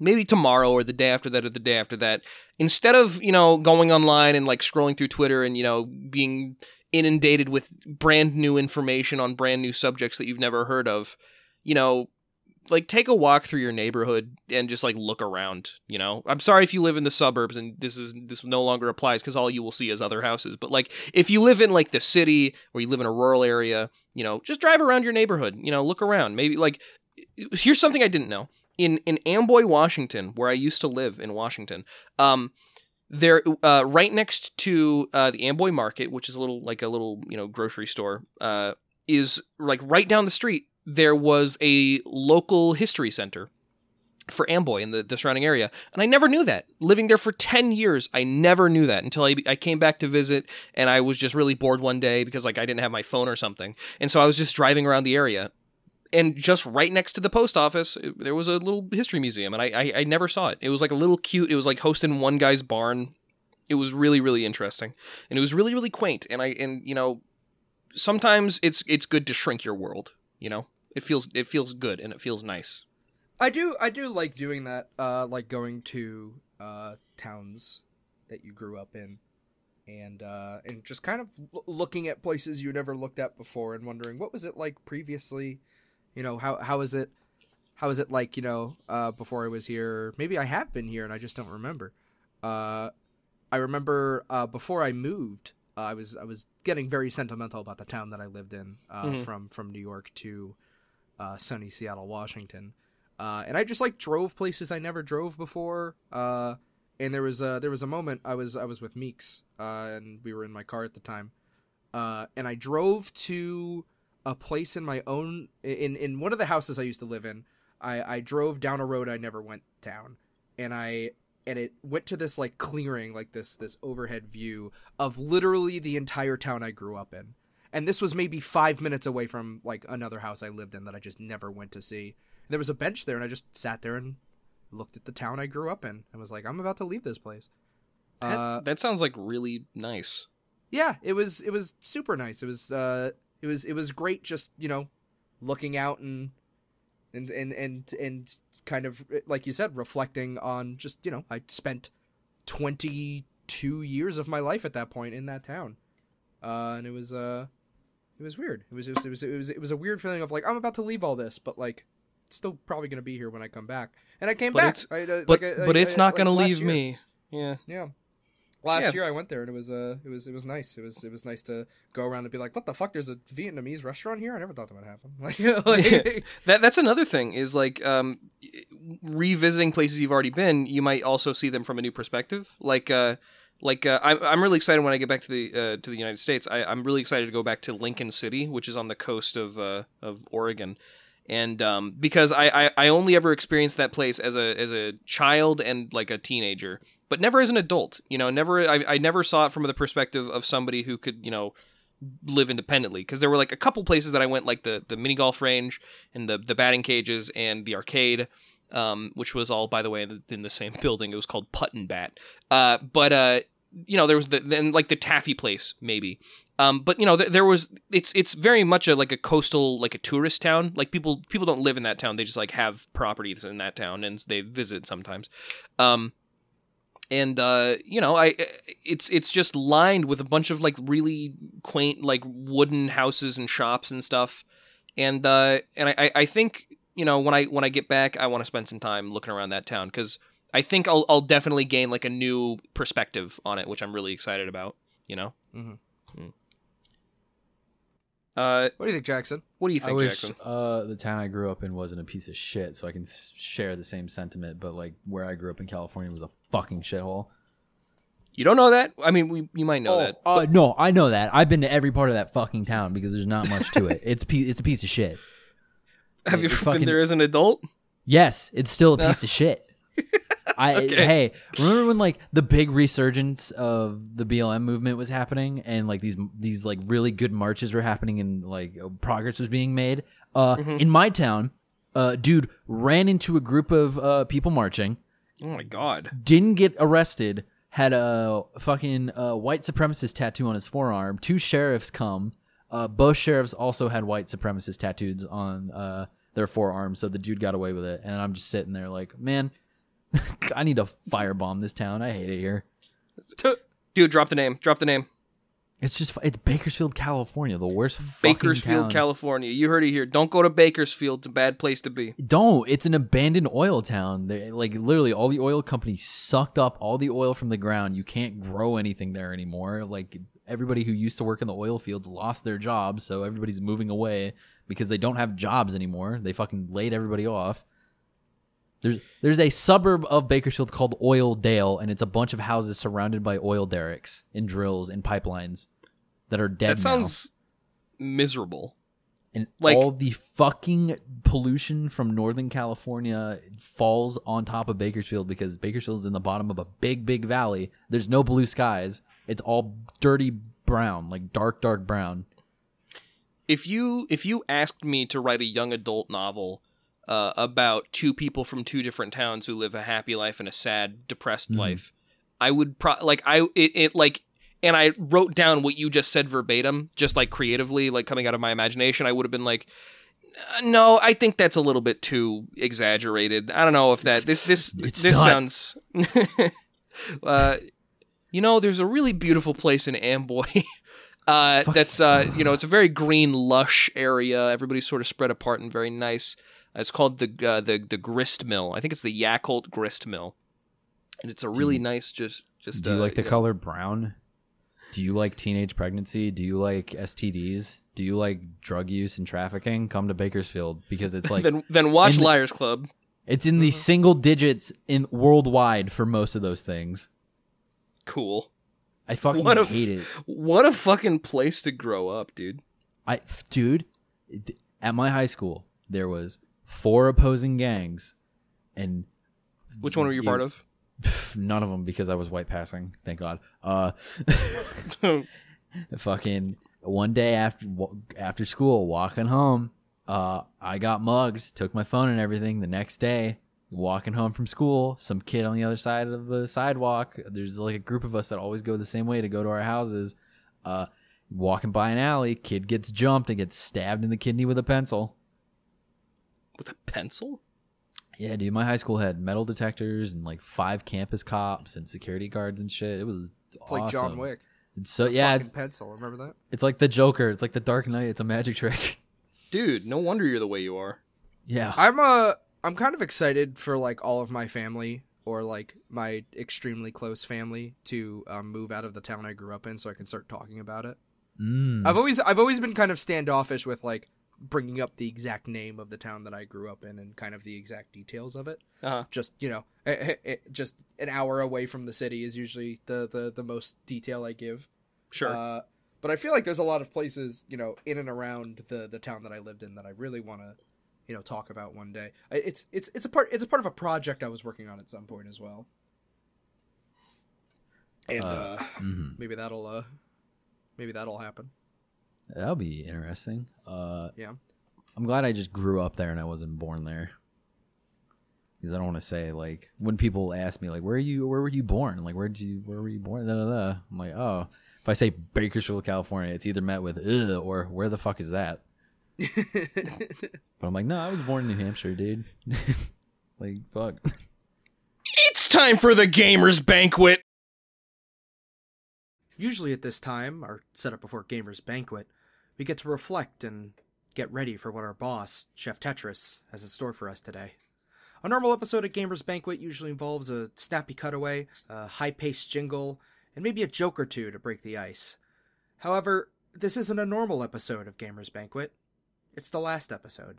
maybe tomorrow or the day after that or the day after that, instead of, you know, going online and like scrolling through Twitter and, you know, being inundated with brand new information on brand new subjects that you've never heard of, you know, like take a walk through your neighborhood and just like look around, you know. I'm sorry if you live in the suburbs and this no longer applies because all you will see is other houses. But like if you live in like the city or you live in a rural area, you know, just drive around your neighborhood, you know, look around. Maybe like here's something I didn't know. In Amboy, Washington, where I used to live in Washington, there right next to the Amboy Market, which is a little, you know, grocery store, is like right down the street. There was a local history center for Amboy in the surrounding area. And I never knew that. Living there for 10 years, I never knew that until I came back to visit, and I was just really bored one day because like I didn't have my phone or something. And so I was just driving around the area, and just right next to the post office, there was a little history museum, and I never saw it. It was like a little cute, it was like hosting one guy's barn. It was really, really interesting. And it was really, really quaint. And you know, sometimes it's good to shrink your world, you know? It feels good and it feels nice. I do like doing that, like going to towns that you grew up in, and just kind of looking at places you never looked at before and wondering what was it like previously, you know, how is it like, you know, before I was here. Maybe I have been here and I just don't remember. I remember before I moved, I was getting very sentimental about the town that I lived in, from New York to sunny Seattle, Washington, and I just like drove places I never drove before. And there was a moment I was with Meeks, and we were in my car at the time, and I drove to a place in my own in one of the houses I used to live in. I drove down a road I never went down, and it went to this like clearing, like this overhead view of literally the entire town I grew up in. And this was maybe 5 minutes away from like another house I lived in that I just never went to see. And there was a bench there, and I just sat there and looked at the town I grew up in and was like, I'm about to leave this place. That sounds like really nice. Yeah, it was super nice. It was great, just, you know, looking out and kind of, like you said, reflecting on just, you know, I spent 22 years of my life at that point in that town. And it was weird. It was a weird feeling of like, I'm about to leave all this, but like, it's still probably going to be here when I come back. And I came back. It's not going to leave me. Yeah. Yeah. Last year I went there, and it was nice. It was nice to go around and be like, what the fuck? There's a Vietnamese restaurant here. I never thought that would happen. Yeah. That's another thing is like, revisiting places you've already been. You might also see them from a new perspective. I'm really excited when I get back to the United States. I'm really excited to go back to Lincoln City, which is on the coast of Oregon. And because I only ever experienced that place as a child and like a teenager, but never as an adult. You know, I never saw it from the perspective of somebody who could, you know, live independently, because there were like a couple places that I went, like the mini golf range and the batting cages and the arcade, which was all, by the way, in the same building. It was called Putt and Bat. You know, there was the taffy place, maybe. But you know, it's very much a coastal, like a tourist town. Like people don't live in that town. They just like have properties in that town and they visit sometimes. You know, it's just lined with a bunch of like really quaint, like wooden houses and shops and stuff. And I think, you know, when I get back, I want to spend some time looking around that town, because I think I'll definitely gain like a new perspective on it, which I'm really excited about, you know? Mm-hmm. Mm. What do you think, Jackson? Jackson? The town I grew up in wasn't a piece of shit, so I can share the same sentiment, but like where I grew up in California was a fucking shithole. You don't know that? I mean, you might know that. No, I know that. I've been to every part of that fucking town because there's not much to it. It's a piece of shit. Have you ever been there as an adult? Yes, it's still a piece of shit. Hey, remember when like the big resurgence of the BLM movement was happening, and like these like really good marches were happening, and like progress was being made? In my town, dude ran into a group of people marching. Oh my god! Didn't get arrested. Had a fucking white supremacist tattoo on his forearm. 2 sheriffs come. Both sheriffs also had white supremacist tattoos on their forearms, so the dude got away with it. And I'm just sitting there like, man. I need to firebomb this town. I hate it here. Dude, drop the name. Drop the name. It's just, it's Bakersfield, California. The worst fucking town. Bakersfield, California. You heard it here. Don't go to Bakersfield. It's a bad place to be. Don't. It's an abandoned oil town. Like, literally, all the oil companies sucked up all the oil from the ground. You can't grow anything there anymore. Like, everybody who used to work in the oil fields lost their jobs, so everybody's moving away because they don't have jobs anymore. They fucking laid everybody off. There's a suburb of Bakersfield called Oil Dale, and it's a bunch of houses surrounded by oil derricks and drills and pipelines that are dead now. That sounds miserable. And like, all the fucking pollution from Northern California falls on top of Bakersfield because Bakersfield's in the bottom of a big, big valley. There's no blue skies. It's all dirty brown, like dark, dark brown. If you asked me to write a young adult novel about 2 people from 2 different towns who live a happy life and a sad, depressed life, I would and I wrote down what you just said verbatim, just like creatively, like coming out of my imagination, I would have been like, no, I think that's a little bit too exaggerated. I don't know if that this sounds you know, there's a really beautiful place in Amboy. That's you know, it's a very green, lush area. Everybody's sort of spread apart and very nice. It's called the grist mill. I think it's the Yakult grist mill, and it's a really nice just. Do you like the color brown? Do you like teenage pregnancy? Do you like STDs? Do you like drug use and trafficking? Come to Bakersfield, because it's like then watch Liars Club. It's in the single digits in worldwide for most of those things. Cool. I fucking hate it. What a fucking place to grow up, dude. At my high school, there was 4 opposing gangs. And which one were you part of? None of them, because I was white passing. Thank God. Fucking one day after school, walking home, I got mugged, took my phone and everything. The next day, walking home from school, some kid on the other side of the sidewalk. There's like a group of us that always go the same way to go to our houses. Walking by an alley, kid gets jumped and gets stabbed in the kidney with a pencil. With a pencil? Yeah, dude, my high school had metal detectors and like 5 campus cops and security guards and shit. It was awesome. Like John Wick. It's so it's pencil. Remember that? It's like the Joker. It's like the Dark Knight. It's a magic trick. Dude, no wonder you're the way you are. Yeah, I'm kind of excited for like all of my family or like my extremely close family to move out of the town I grew up in, so I can start talking about it. Mm. I've always been kind of standoffish with like bringing up the exact name of the town that I grew up in and kind of the exact details of it. Uh-huh. Just, you know, just an hour away from the city is usually the most detail I give. Sure. But I feel like there's a lot of places, you know, in and around the town that I lived in that I really want to, you know, talk about one day. It's a part of a project I was working on at some point as well. And mm-hmm. maybe that'll happen. That'll be interesting. Yeah, I'm glad I just grew up there and I wasn't born there, because I don't want to say, like, when people ask me like, where were you born? Like, where were you born? I'm like, oh, if I say Bakersfield, California, it's either met with ugh or where the fuck is that? But I'm like, no, I was born in New Hampshire, dude. Like, fuck. It's time for the Gamers Banquet. Usually at this time, our setup before Gamers Banquet, we get to reflect and get ready for what our boss, Chef Tetris, has in store for us today. A normal episode of Gamers Banquet usually involves a snappy cutaway, a high-paced jingle, and maybe a joke or two to break the ice. However, this isn't a normal episode of Gamers Banquet. It's the last episode.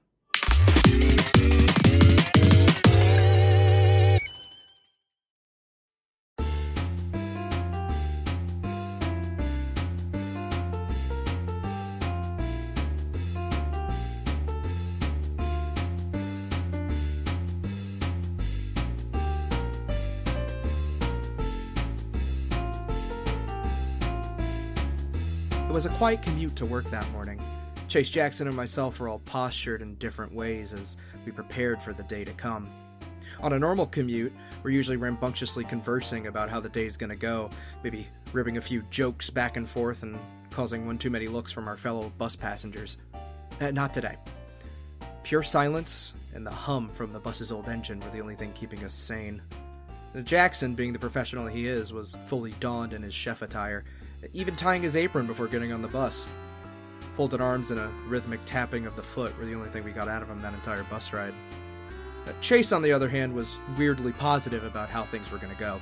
It was a quiet commute to work that morning. Chase Jackson and myself were all postured in different ways as we prepared for the day to come. On a normal commute, we're usually rambunctiously conversing about how the day's gonna go, maybe ribbing a few jokes back and forth and causing one too many looks from our fellow bus passengers. Not today. Pure silence and the hum from the bus's old engine were the only thing keeping us sane. Jackson, being the professional he is, was fully donned in his chef attire, even tying his apron before getting on the bus. Folded arms and a rhythmic tapping of the foot were the only thing we got out of him that entire bus ride. Chase, on the other hand, was weirdly positive about how things were going to go.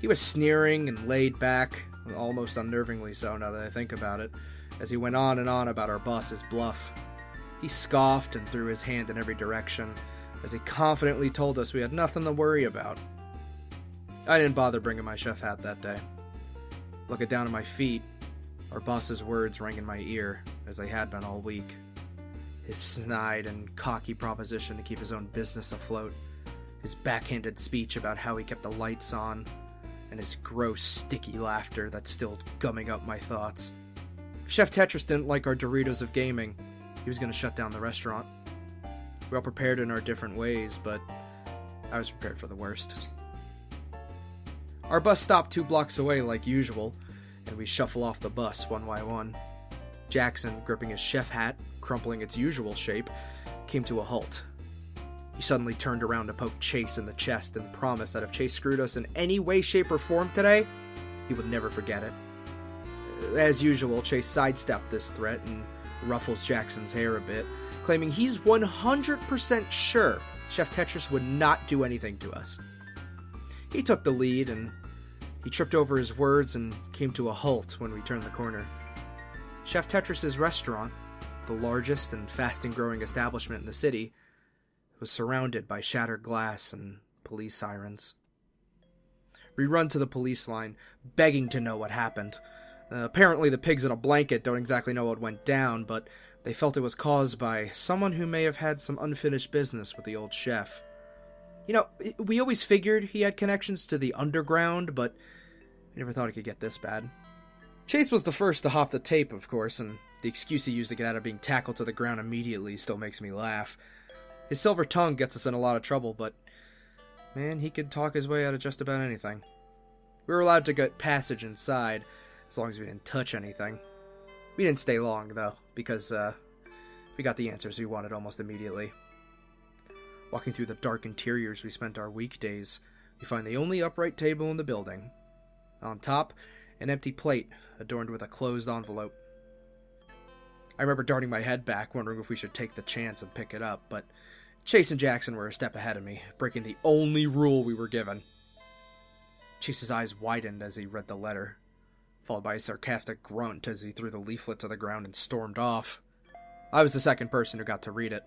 He was sneering and laid back, almost unnervingly so now that I think about it, as he went on and on about our bus's bluff. He scoffed and threw his hand in every direction as he confidently told us we had nothing to worry about. I didn't bother bringing my chef hat that day. Looking down at my feet, our boss's words rang in my ear, as they had been all week. His snide and cocky proposition to keep his own business afloat, his backhanded speech about how he kept the lights on, and his gross, sticky laughter that's still gumming up my thoughts. If Chef Tetris didn't like our Doritos of gaming, he was going to shut down the restaurant. We all prepared in our different ways, but I was prepared for the worst. Our bus stopped 2 blocks away like usual, and we shuffle off the bus one by one. Jackson, gripping his chef hat, crumpling its usual shape, came to a halt. He suddenly turned around to poke Chase in the chest and promised that if Chase screwed us in any way, shape, or form today, he would never forget it. As usual, Chase sidestepped this threat and ruffles Jackson's hair a bit, claiming he's 100% sure Chef Tetris would not do anything to us. He took the lead, and he tripped over his words and came to a halt when we turned the corner. Chef Tetris's restaurant, the largest and fastest-growing establishment in the city, was surrounded by shattered glass and police sirens. We run to the police line, begging to know what happened. Apparently the pigs in a blanket don't exactly know what went down, but They felt it was caused by someone who may have had some unfinished business with the old chef. You know, we always figured he had connections to the underground, but we never thought it could get this bad. Chase was the first to hop the tape, of course, and the excuse he used to get out of being tackled to the ground immediately still makes me laugh. His silver tongue gets us in a lot of trouble, but man, he could talk his way out of just about anything. We were allowed to get passage inside, as long as we didn't touch anything. We didn't stay long, though, because we got the answers we wanted almost immediately. Walking through the dark interiors we spent our weekdays, we find the only upright table in the building. On top, an empty plate adorned with a closed envelope. I remember darting my head back, wondering if we should take the chance and pick it up, but Chase and Jackson were a step ahead of me, breaking the only rule we were given. Chase's eyes widened as he read the letter, followed by a sarcastic grunt as he threw the leaflet to the ground and stormed off. I was the second person who got to read it.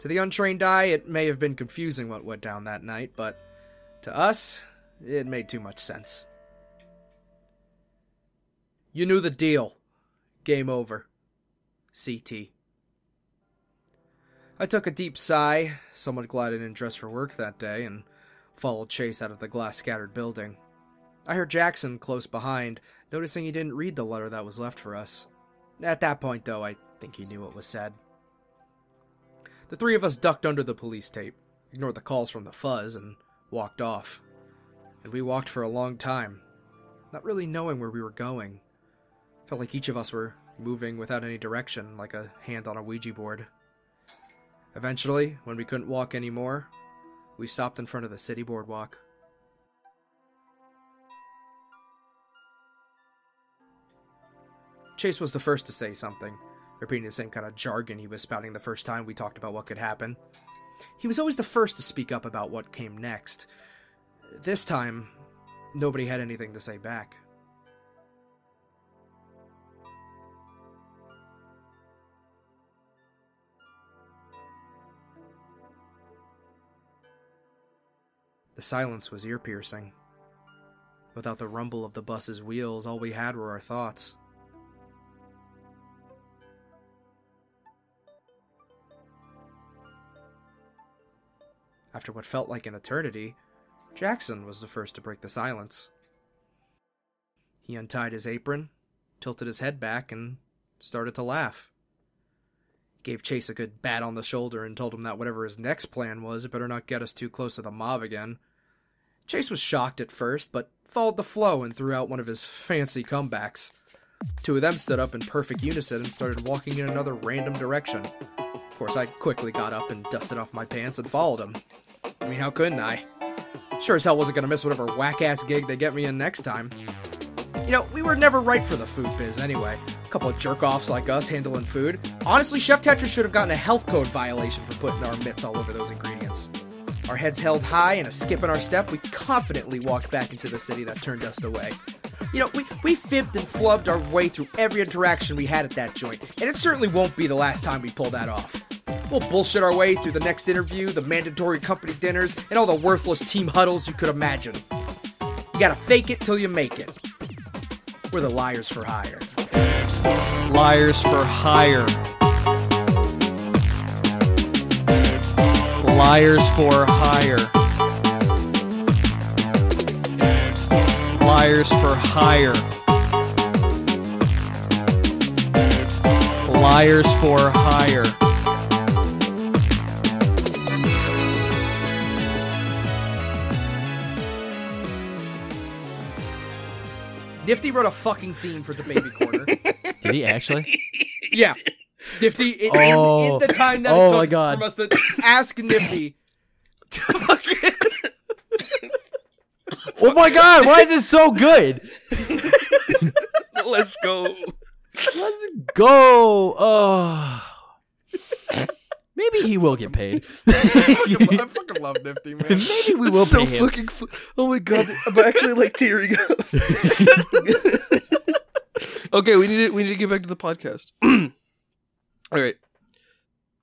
To the untrained eye, it may have been confusing what went down that night, but to us, it made too much sense. You knew the deal. Game over. CT. I took a deep sigh, somewhat glad I didn't dress for work that day, and followed Chase out of the glass-scattered building. I heard Jackson close behind, noticing he didn't read the letter that was left for us. At that point, though, I think he knew what was said. The three of us ducked under the police tape, ignored the calls from the fuzz, and walked off. And we walked for a long time, not really knowing where we were going. Felt like each of us were moving without any direction, like a hand on a Ouija board. Eventually, when we couldn't walk anymore, we stopped in front of the city boardwalk. Chase was the first to say something, repeating the same kind of jargon he was spouting the first time we talked about what could happen. He was always the first to speak up about what came next. This time, nobody had anything to say back. The silence was ear-piercing. Without the rumble of the bus's wheels, all we had were our thoughts. After what felt like an eternity, Jackson was the first to break the silence. He untied his apron, tilted his head back, and started to laugh. Gave Chase a good bat on the shoulder and told him that whatever his next plan was, it better not get us too close to the mob again. Chase was shocked at first, but followed the flow and threw out one of his fancy comebacks. Two of them stood up in perfect unison and started walking in another random direction. Of course, I quickly got up and dusted off my pants and followed him. I mean, how couldn't I? Sure as hell wasn't gonna miss whatever whack-ass gig they get me in next time. You know, we were never right for the food biz anyway. A couple of jerk-offs like us handling food. Honestly, Chef Tetra should have gotten a health code violation for putting our mitts all over those ingredients. Our heads held high and a skip in our step, we confidently walked back into the city that turned us away. You know, we fibbed and flubbed our way through every interaction we had at that joint, and it certainly won't be the last time we pull that off. We'll bullshit our way through the next interview, the mandatory company dinners, and all the worthless team huddles you could imagine. You gotta fake it till you make it. We're the liars for hire. Liars for hire. Liars for hire. Liars for hire. Liars for hire. Nifty wrote a fucking theme for the baby corner. Did he actually? Yeah. Nifty, in the time that it took from us to ask Nifty to fucking... Oh my god, why is this so good? Let's go. Let's go. Oh. Maybe he will get paid. I fucking love Nifty, man. Maybe we will pay him. Fucking oh my god, I'm actually like tearing up. Okay, we need to get back to the podcast. All right.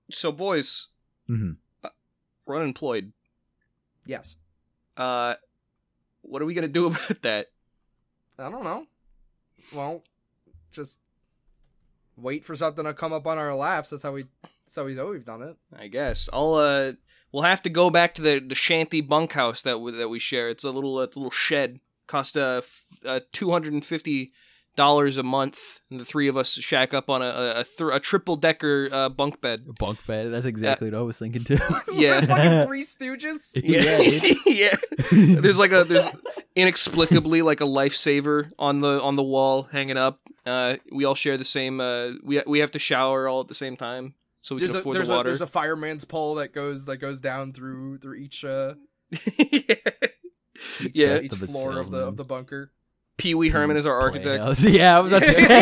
So, boys, we're unemployed. Yes. What are we gonna do about that? I don't know. Well, just wait for something to come up on our laps. That's how we've done it. I guess I'll we'll have to go back to the shanty bunkhouse that we share. It's a little shed. Cost $250 a month, and the three of us shack up on a triple decker bunk bed. A bunk bed. That's exactly what I was thinking too. Yeah, we're fucking Three Stooges. Yeah. Yeah. There's inexplicably like a lifesaver on the wall hanging up. We all share the same. We have to shower all at the same time, so we can afford the water. There's a fireman's pole that goes down through each. Yeah. Each floor of the bunker. Pee-wee Herman is our architect. Yeah, I was about to say.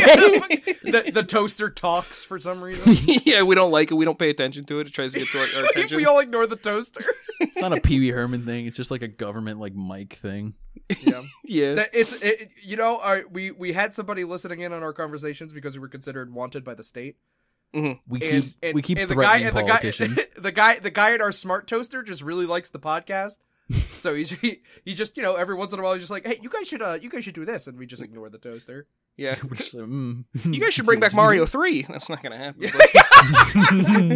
The toaster talks for some reason. Yeah, we don't like it. We don't pay attention to it. It tries to get to our attention. We all ignore the toaster. It's not a Pee-wee Herman thing. It's just like a government like mic thing. Yeah, yeah. We had somebody listening in on our conversations because we were considered wanted by the state. Mm-hmm. We keep threatening politicians. The guy at our smart toaster just really likes the podcast. So he just, you know, every once in a while he's just like, hey, you guys should do this, and we just ignore the toaster. Yeah, we're just like, you guys should bring back Mario 3. That's not gonna happen.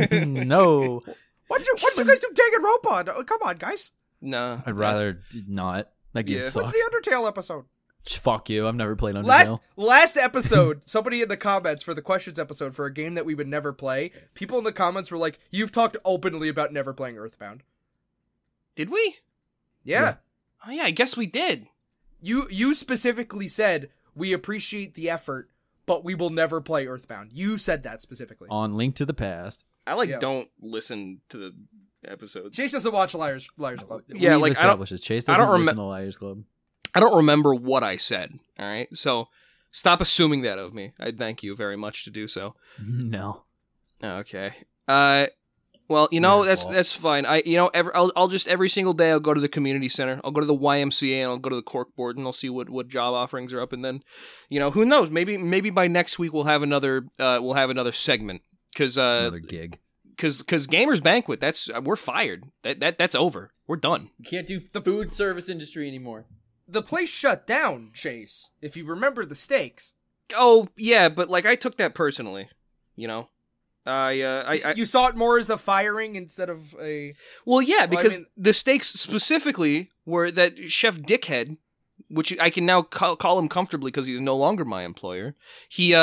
But... No. Why did you guys do Danganronpa? Come on, guys. No, I'd rather not. That game sucks. What's the Undertale episode? Fuck you! I've never played Undertale. Last episode, somebody in the comments for the questions episode for a game that we would never play. People in the comments were like, "You've talked openly about never playing Earthbound." Did we? Yeah. Oh yeah, I guess we did. You specifically said we appreciate the effort, but we will never play Earthbound. You said that specifically. On Link to the Past. Don't listen to the episodes. Chase doesn't watch Liars Club. Yeah, like I don't listen to Liars Club. I don't remember what I said, all right? So stop assuming that of me. I thank you very much to do so. No. Okay. Well, you know, that's fine. Every single day I'll go to the community center. I'll go to the YMCA and I'll go to the cork board and I'll see what job offerings are up. And then, you know, who knows? Maybe by next week we'll have another segment another gig. Because Gamers Banquet, we're fired. That's over. We're done. You can't do the food service industry anymore. The place shut down, Chase. If you remember the stakes. Oh yeah, but like I took that personally, you know. You saw it more as a firing instead of a... Well, yeah, the stakes specifically were that Chef Dickhead, which I can now call him comfortably because he's no longer my employer, he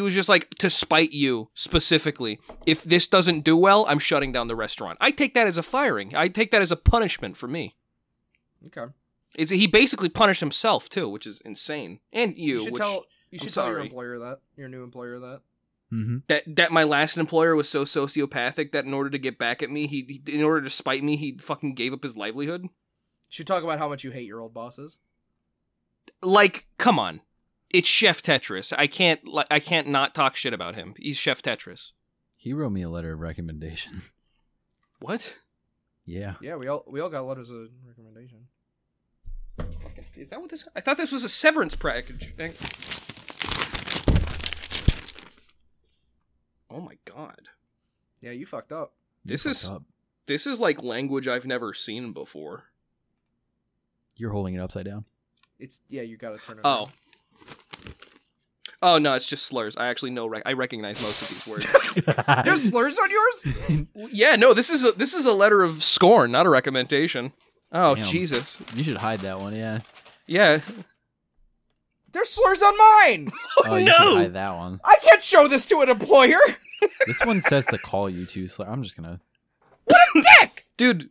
was just like, to spite you, specifically, if this doesn't do well, I'm shutting down the restaurant. I take that as a firing. I take that as a punishment for me. Okay. He basically punished himself, too, which is insane. And you should tell your employer that. Your new employer that. Mm-hmm. That my last employer was so sociopathic that in order to get back at me, in order to spite me, he fucking gave up his livelihood. You should talk about how much you hate your old bosses. Like, come on, it's Chef Tetris. I can't not talk shit about him. He's Chef Tetris. He wrote me a letter of recommendation. What? Yeah. Yeah, we all got letters of recommendation. Is that what this? I thought this was a severance package. Thank you. Oh my god. Yeah, you fucked up. This is like language I've never seen before. You're holding it upside down. You gotta turn it around. Oh no, it's just slurs. I actually I recognize most of these words. There's slurs on yours? Yeah, no, this is a letter of scorn, not a recommendation. Oh, damn. Jesus. You should hide that one, yeah. Yeah. There's slurs on mine! Oh, you should hide that one. I can't show this to an employer! This one says to call you two slurs. I'm just gonna... What a dick! Dude,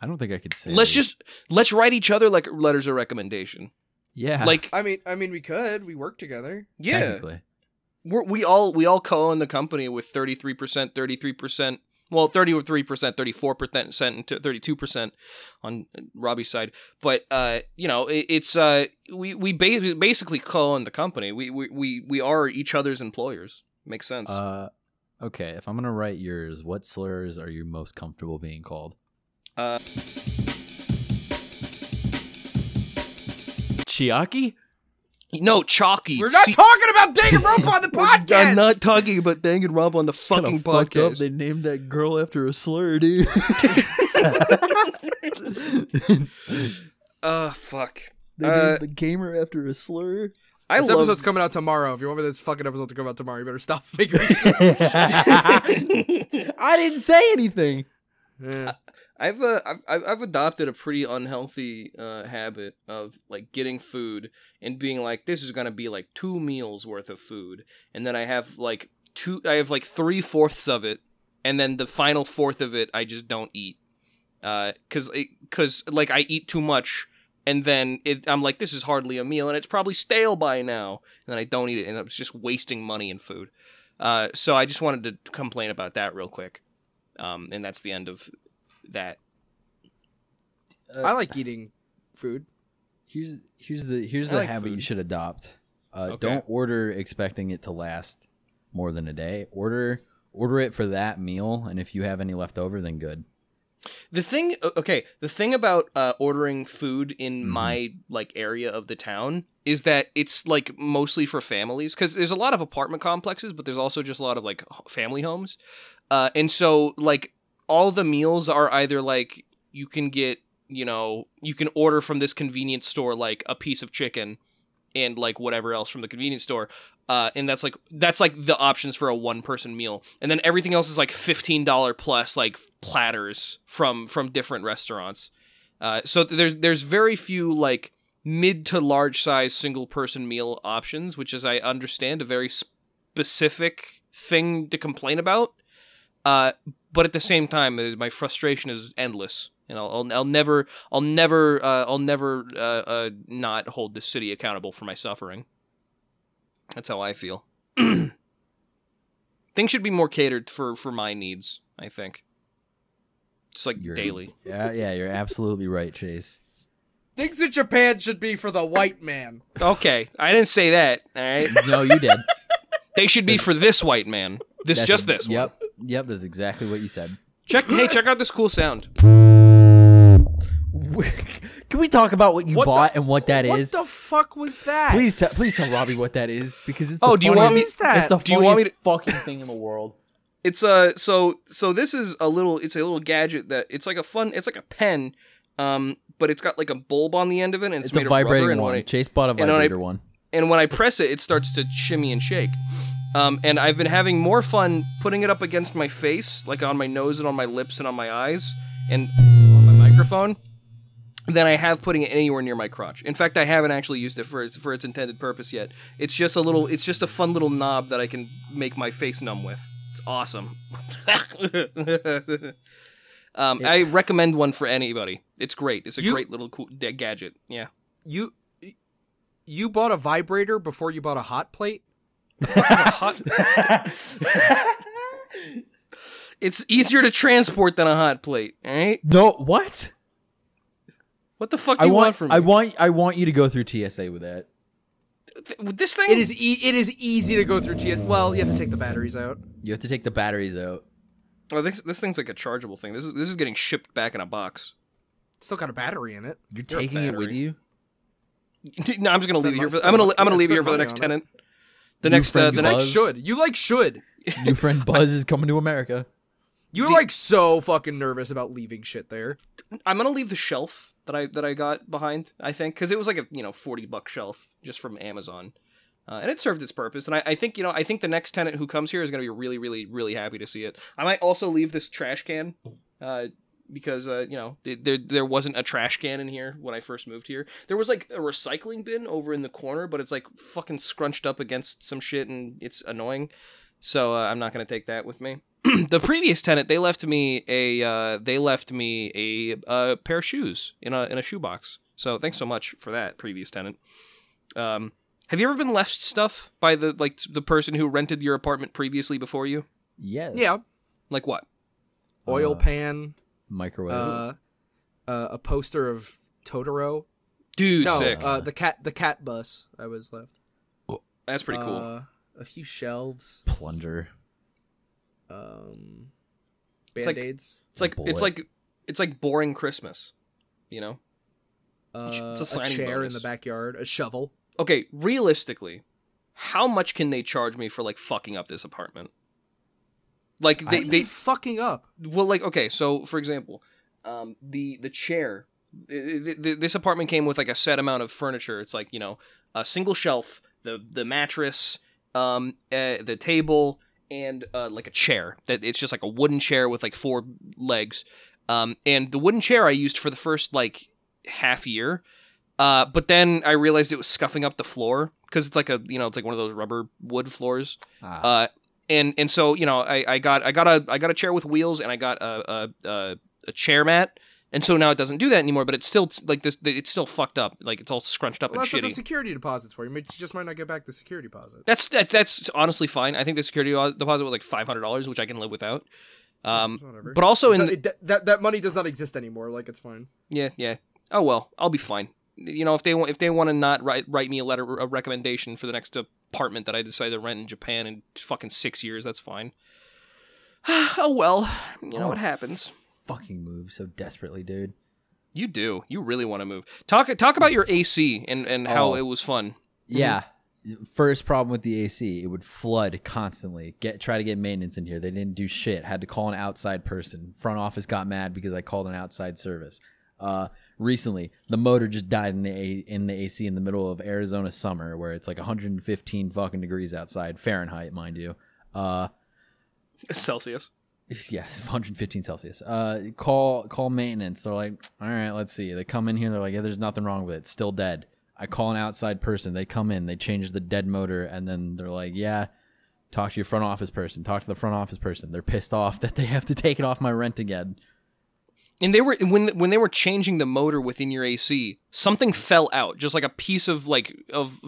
I don't think I could say Let's write each other like letters of recommendation. Yeah. Like... I mean, we could. We work together. Yeah. Technically. We all co-own the company with 33%... Well, 33%, 34%, and 32% on Robbie's side. But you know, we basically co-own the company. We are each other's employers. Makes sense. Okay. If I'm gonna write yours, what slurs are you most comfortable being called? Chiaki? No, Chalky. We're not talking about Danganronpa on the podcast! I'm not talking about Danganronpa on the fucking podcast. Up. They named that girl after a slur, dude. Fuck. They named the gamer after a slur? This episode's coming out tomorrow. If you want this fucking episode to come out tomorrow, you better stop making research. I didn't say anything. Yeah. I've adopted a pretty unhealthy habit of like getting food and being like, this is gonna be like 2 meals worth of food, and then I have like three-fourths of it, and then the final fourth of it I just don't eat, because like I eat too much, and then I'm like, this is hardly a meal, and it's probably stale by now, and then I don't eat it, and I was just wasting money in food. So I just wanted to complain about that real quick, and that's the end of that. I like eating food. Here's the like habit food. You should adopt. Okay. Don't order expecting it to last more than a day. Order it for that meal, and if you have any left over, then good. The thing about ordering food in my like area of the town is that it's like mostly for families, because there's a lot of apartment complexes, but there's also just a lot of like family homes, and so like all the meals are either like you can get, you know, you can order from this convenience store like a piece of chicken and like whatever else from the convenience store, and that's like the options for a one-person meal, and then everything else is like $15 plus like platters from different restaurants, so there's very few like mid to large size single-person meal options, which is, I understand, a very specific thing to complain about, but at the same time, my frustration is endless, and I'll never not hold the city accountable for my suffering. That's how I feel. Things should be more catered for my needs, I think. It's like you're, daily. Yeah, you're absolutely right, Chase. Things in Japan should be for the white man. Okay, I didn't say that, all right? No, you did. They should be for this white man. This one. Yep, that's exactly what you said. Check out this cool sound. Can we talk about what you bought and what that is? What the fuck was that? Please tell Robbie what that is, because it's the funniest fucking thing in the world. It's a little gadget that it's like a pen, but it's got like a bulb on the end of it, and it's made a vibrating of rubber, one. Chase bought a vibrator one. And when I press it, it starts to shimmy and shake. And I've been having more fun putting it up against my face, like on my nose and on my lips and on my eyes and on my microphone, than I have putting it anywhere near my crotch. In fact, I haven't actually used it for its intended purpose yet. It's just a fun little knob that I can make my face numb with. It's awesome. I recommend one for anybody. It's great. It's a great little cool gadget. Yeah. You bought a vibrator before you bought a hot plate? It's easier to transport than a hot plate, right? No, what? What the fuck do you want from me? I want you to go through TSA with that. This thing? It is easy to go through TSA. Well, you have to take the batteries out. Oh, this thing's like a chargeable thing. This is getting shipped back in a box. It's still got a battery in it. You're taking it with you? No, I'm just gonna leave it here. I'm gonna leave it here for the next tenant. New friend Buzz is coming to America. You're like so fucking nervous about leaving shit there. I'm gonna leave the shelf that I got behind, I think, because it was like a $40 shelf just from Amazon, and it served its purpose. And I think the next tenant who comes here is gonna be really, really, really happy to see it. I might also leave this trash can, because there wasn't a trash can in here when I first moved here. There was like a recycling bin over in the corner, but it's like fucking scrunched up against some shit, and it's annoying. So I'm not gonna take that with me. The previous tenant, they left me a pair of shoes in a shoebox. So thanks so much for that, previous tenant. Have you ever been left stuff by the person who rented your apartment previously before you? Yes. Yeah. Like what? Oil pan. Microwave, a poster of Totoro, dude. No, sick. The cat bus. I was left. That's pretty cool. A few shelves, plunger, Band-Aids. It's like boring Christmas, you know. It's a chair bonus in the backyard, a shovel. Okay, realistically, how much can they charge me for like fucking up this apartment? Like they fucking up. Well, like, okay, so for example, the chair, this apartment came with like a set amount of furniture. It's like, a single shelf, the mattress, the table, and like a chair. That it's just like a wooden chair with like four legs. And the wooden chair I used for the first like half year. But then I realized it was scuffing up the floor because it's like a, you know, it's like one of those rubber wood floors. And so, you know, I got a chair with wheels, and I got a chair mat. And so now it doesn't do that anymore, but it's still like this. It's still fucked up. Like it's all scrunched up and shitty. That's what the security deposit's for. You just might not get back the security deposit. That's honestly fine. I think the security deposit was like $500, which I can live without. Whatever. But also that money does not exist anymore. Like it's fine. Yeah, yeah. Oh well, I'll be fine. You know, if they want to not write me a letter, a recommendation for the next apartment that I decide to rent in Japan in fucking 6 years, that's fine. Oh well, you know what happens. Fucking move so desperately, dude. You do. You really want to move. Talk about your AC and how it was fun. Yeah. First problem with the AC, it would flood constantly. Try to get maintenance in here. They didn't do shit. Had to call an outside person. Front office got mad because I called an outside service. Recently, the motor just died in the AC in the middle of Arizona summer, where it's like 115 fucking degrees outside, Fahrenheit, mind you. Celsius. Yes, 115 Celsius. Call maintenance. They're like, all right, let's see. They come in here. They're like, yeah, there's nothing wrong with it. It's still dead. I call an outside person. They come in. They change the dead motor, and then they're like, yeah, talk to your front office person. Talk to the front office person. They're pissed off that they have to take it off my rent again. And they were when they were changing the motor within your AC, something fell out. Just like a piece of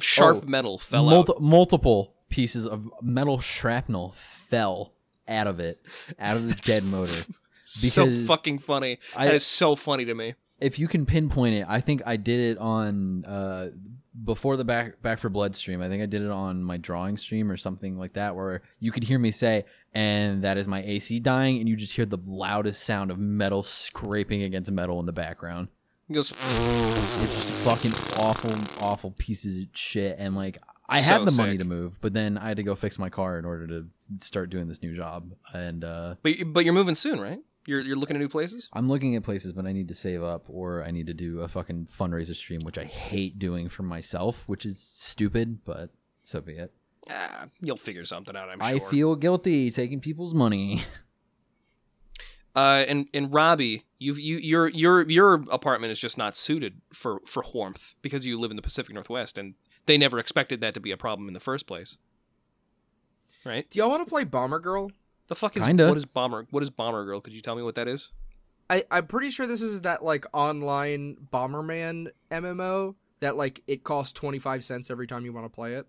sharp metal fell out. Multiple pieces of metal shrapnel fell out of it, out of the dead motor. Because so fucking funny. That is so funny to me. If you can pinpoint it, I think I did it on before the Back 4 Blood stream. I think I did it on my drawing stream or something like that, where you could hear me say, and that is my AC dying, and you just hear the loudest sound of metal scraping against metal in the background. It goes, it's just fucking awful pieces of shit, and like, I had the money to move, but then I had to go fix my car in order to start doing this new job. And but you're moving soon, right? You're looking at new places? I'm looking at places, but I need to save up, or I need to do a fucking fundraiser stream, which I hate doing for myself, which is stupid, but so be it. You'll figure something out, I'm sure. I feel guilty taking people's money. And Robbie, your apartment is just not suited for warmth because you live in the Pacific Northwest, and they never expected that to be a problem in the first place, right? Do y'all want to play Bomber Girl? The fuck is Kinda. What is Bomber Girl? Could you tell me what that is? I'm pretty sure this is that like online Bomberman MMO that like it costs 25 cents every time you want to play it.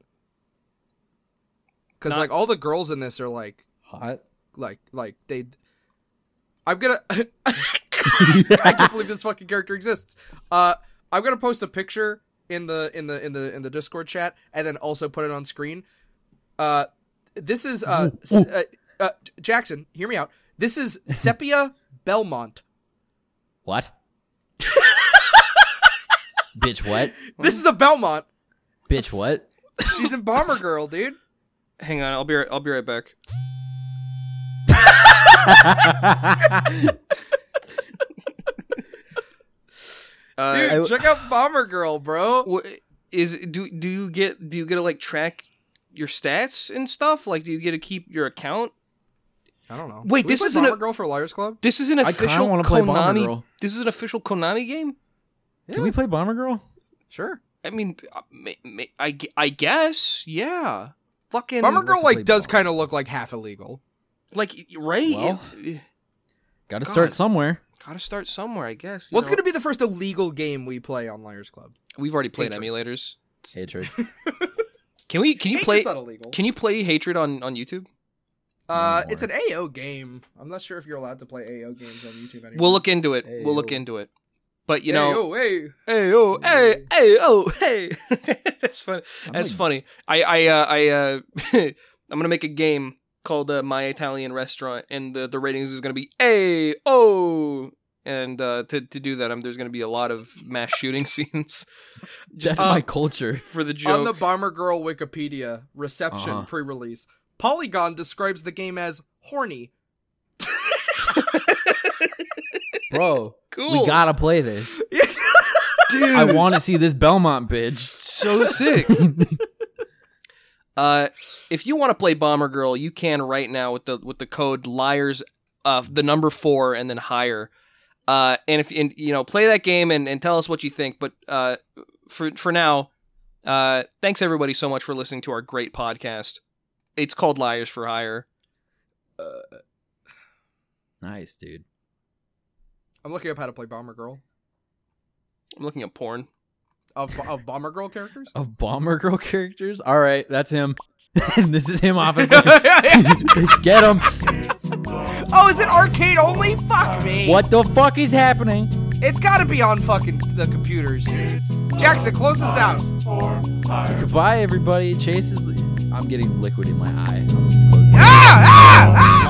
Because like all the girls in this are like hot, like they. I'm gonna. I can't believe this fucking character exists. I'm gonna post a picture in the Discord chat, and then also put it on screen. This is Jackson, hear me out. This is Sepia Belmont. What? Bitch, what? This is a Belmont. Bitch, what? She's a Bomber Girl, dude. Hang on, I'll be right back. Dude, check out Bomber Girl, bro. Do you get to like track your stats and stuff? Like, do you get to keep your account? I don't know. Wait, do this is Bomber Girl for Liars Club. This is an official Konami. This is an official Konami game. Yeah. Can we play Bomber Girl? Sure. I mean, I guess, yeah. Fucking Bomber Girl like does kind of look like half illegal. Like, right? Well, gotta start somewhere. Gotta start somewhere, I guess. What's going to be the first illegal game we play on Liars Club? We've already played emulators. Hatred. Can you play Hatred on YouTube? It's an AO game. I'm not sure if you're allowed to play AO games on YouTube anymore. We'll look into it. AO. We'll look into it. But you know, AO, hey, AO, hey. That's funny. That's funny. I'm gonna make a game called My Italian Restaurant, and the ratings is going to be AO, and to do that, there's going to be a lot of mass shooting scenes. Just my culture. For the joke. On the Bomber Girl Wikipedia, reception pre-release, Polygon describes the game as horny. Bro, cool. We gotta play this. Dude. I want to see this Belmont bitch. So sick. If you want to play Bomber Girl, you can right now with the code Liars, the number 4 and then higher. And if and, you know, play that game and tell us what you think. But for now, thanks everybody so much for listening to our great podcast. It's called Liars for Hire. Nice, dude. I'm looking up how to play Bomber Girl. I'm looking up porn. Of Bomber Girl characters? Of Bomber Girl characters? All right, that's him. This is him, officer. Get him. Oh, is it arcade only? Fuck me. What the fuck is happening? It's got to be on fucking the computers. Jackson, close us out. Goodbye, everybody. Chase is... I'm getting liquid in my eye. Ah! Ah! Ah!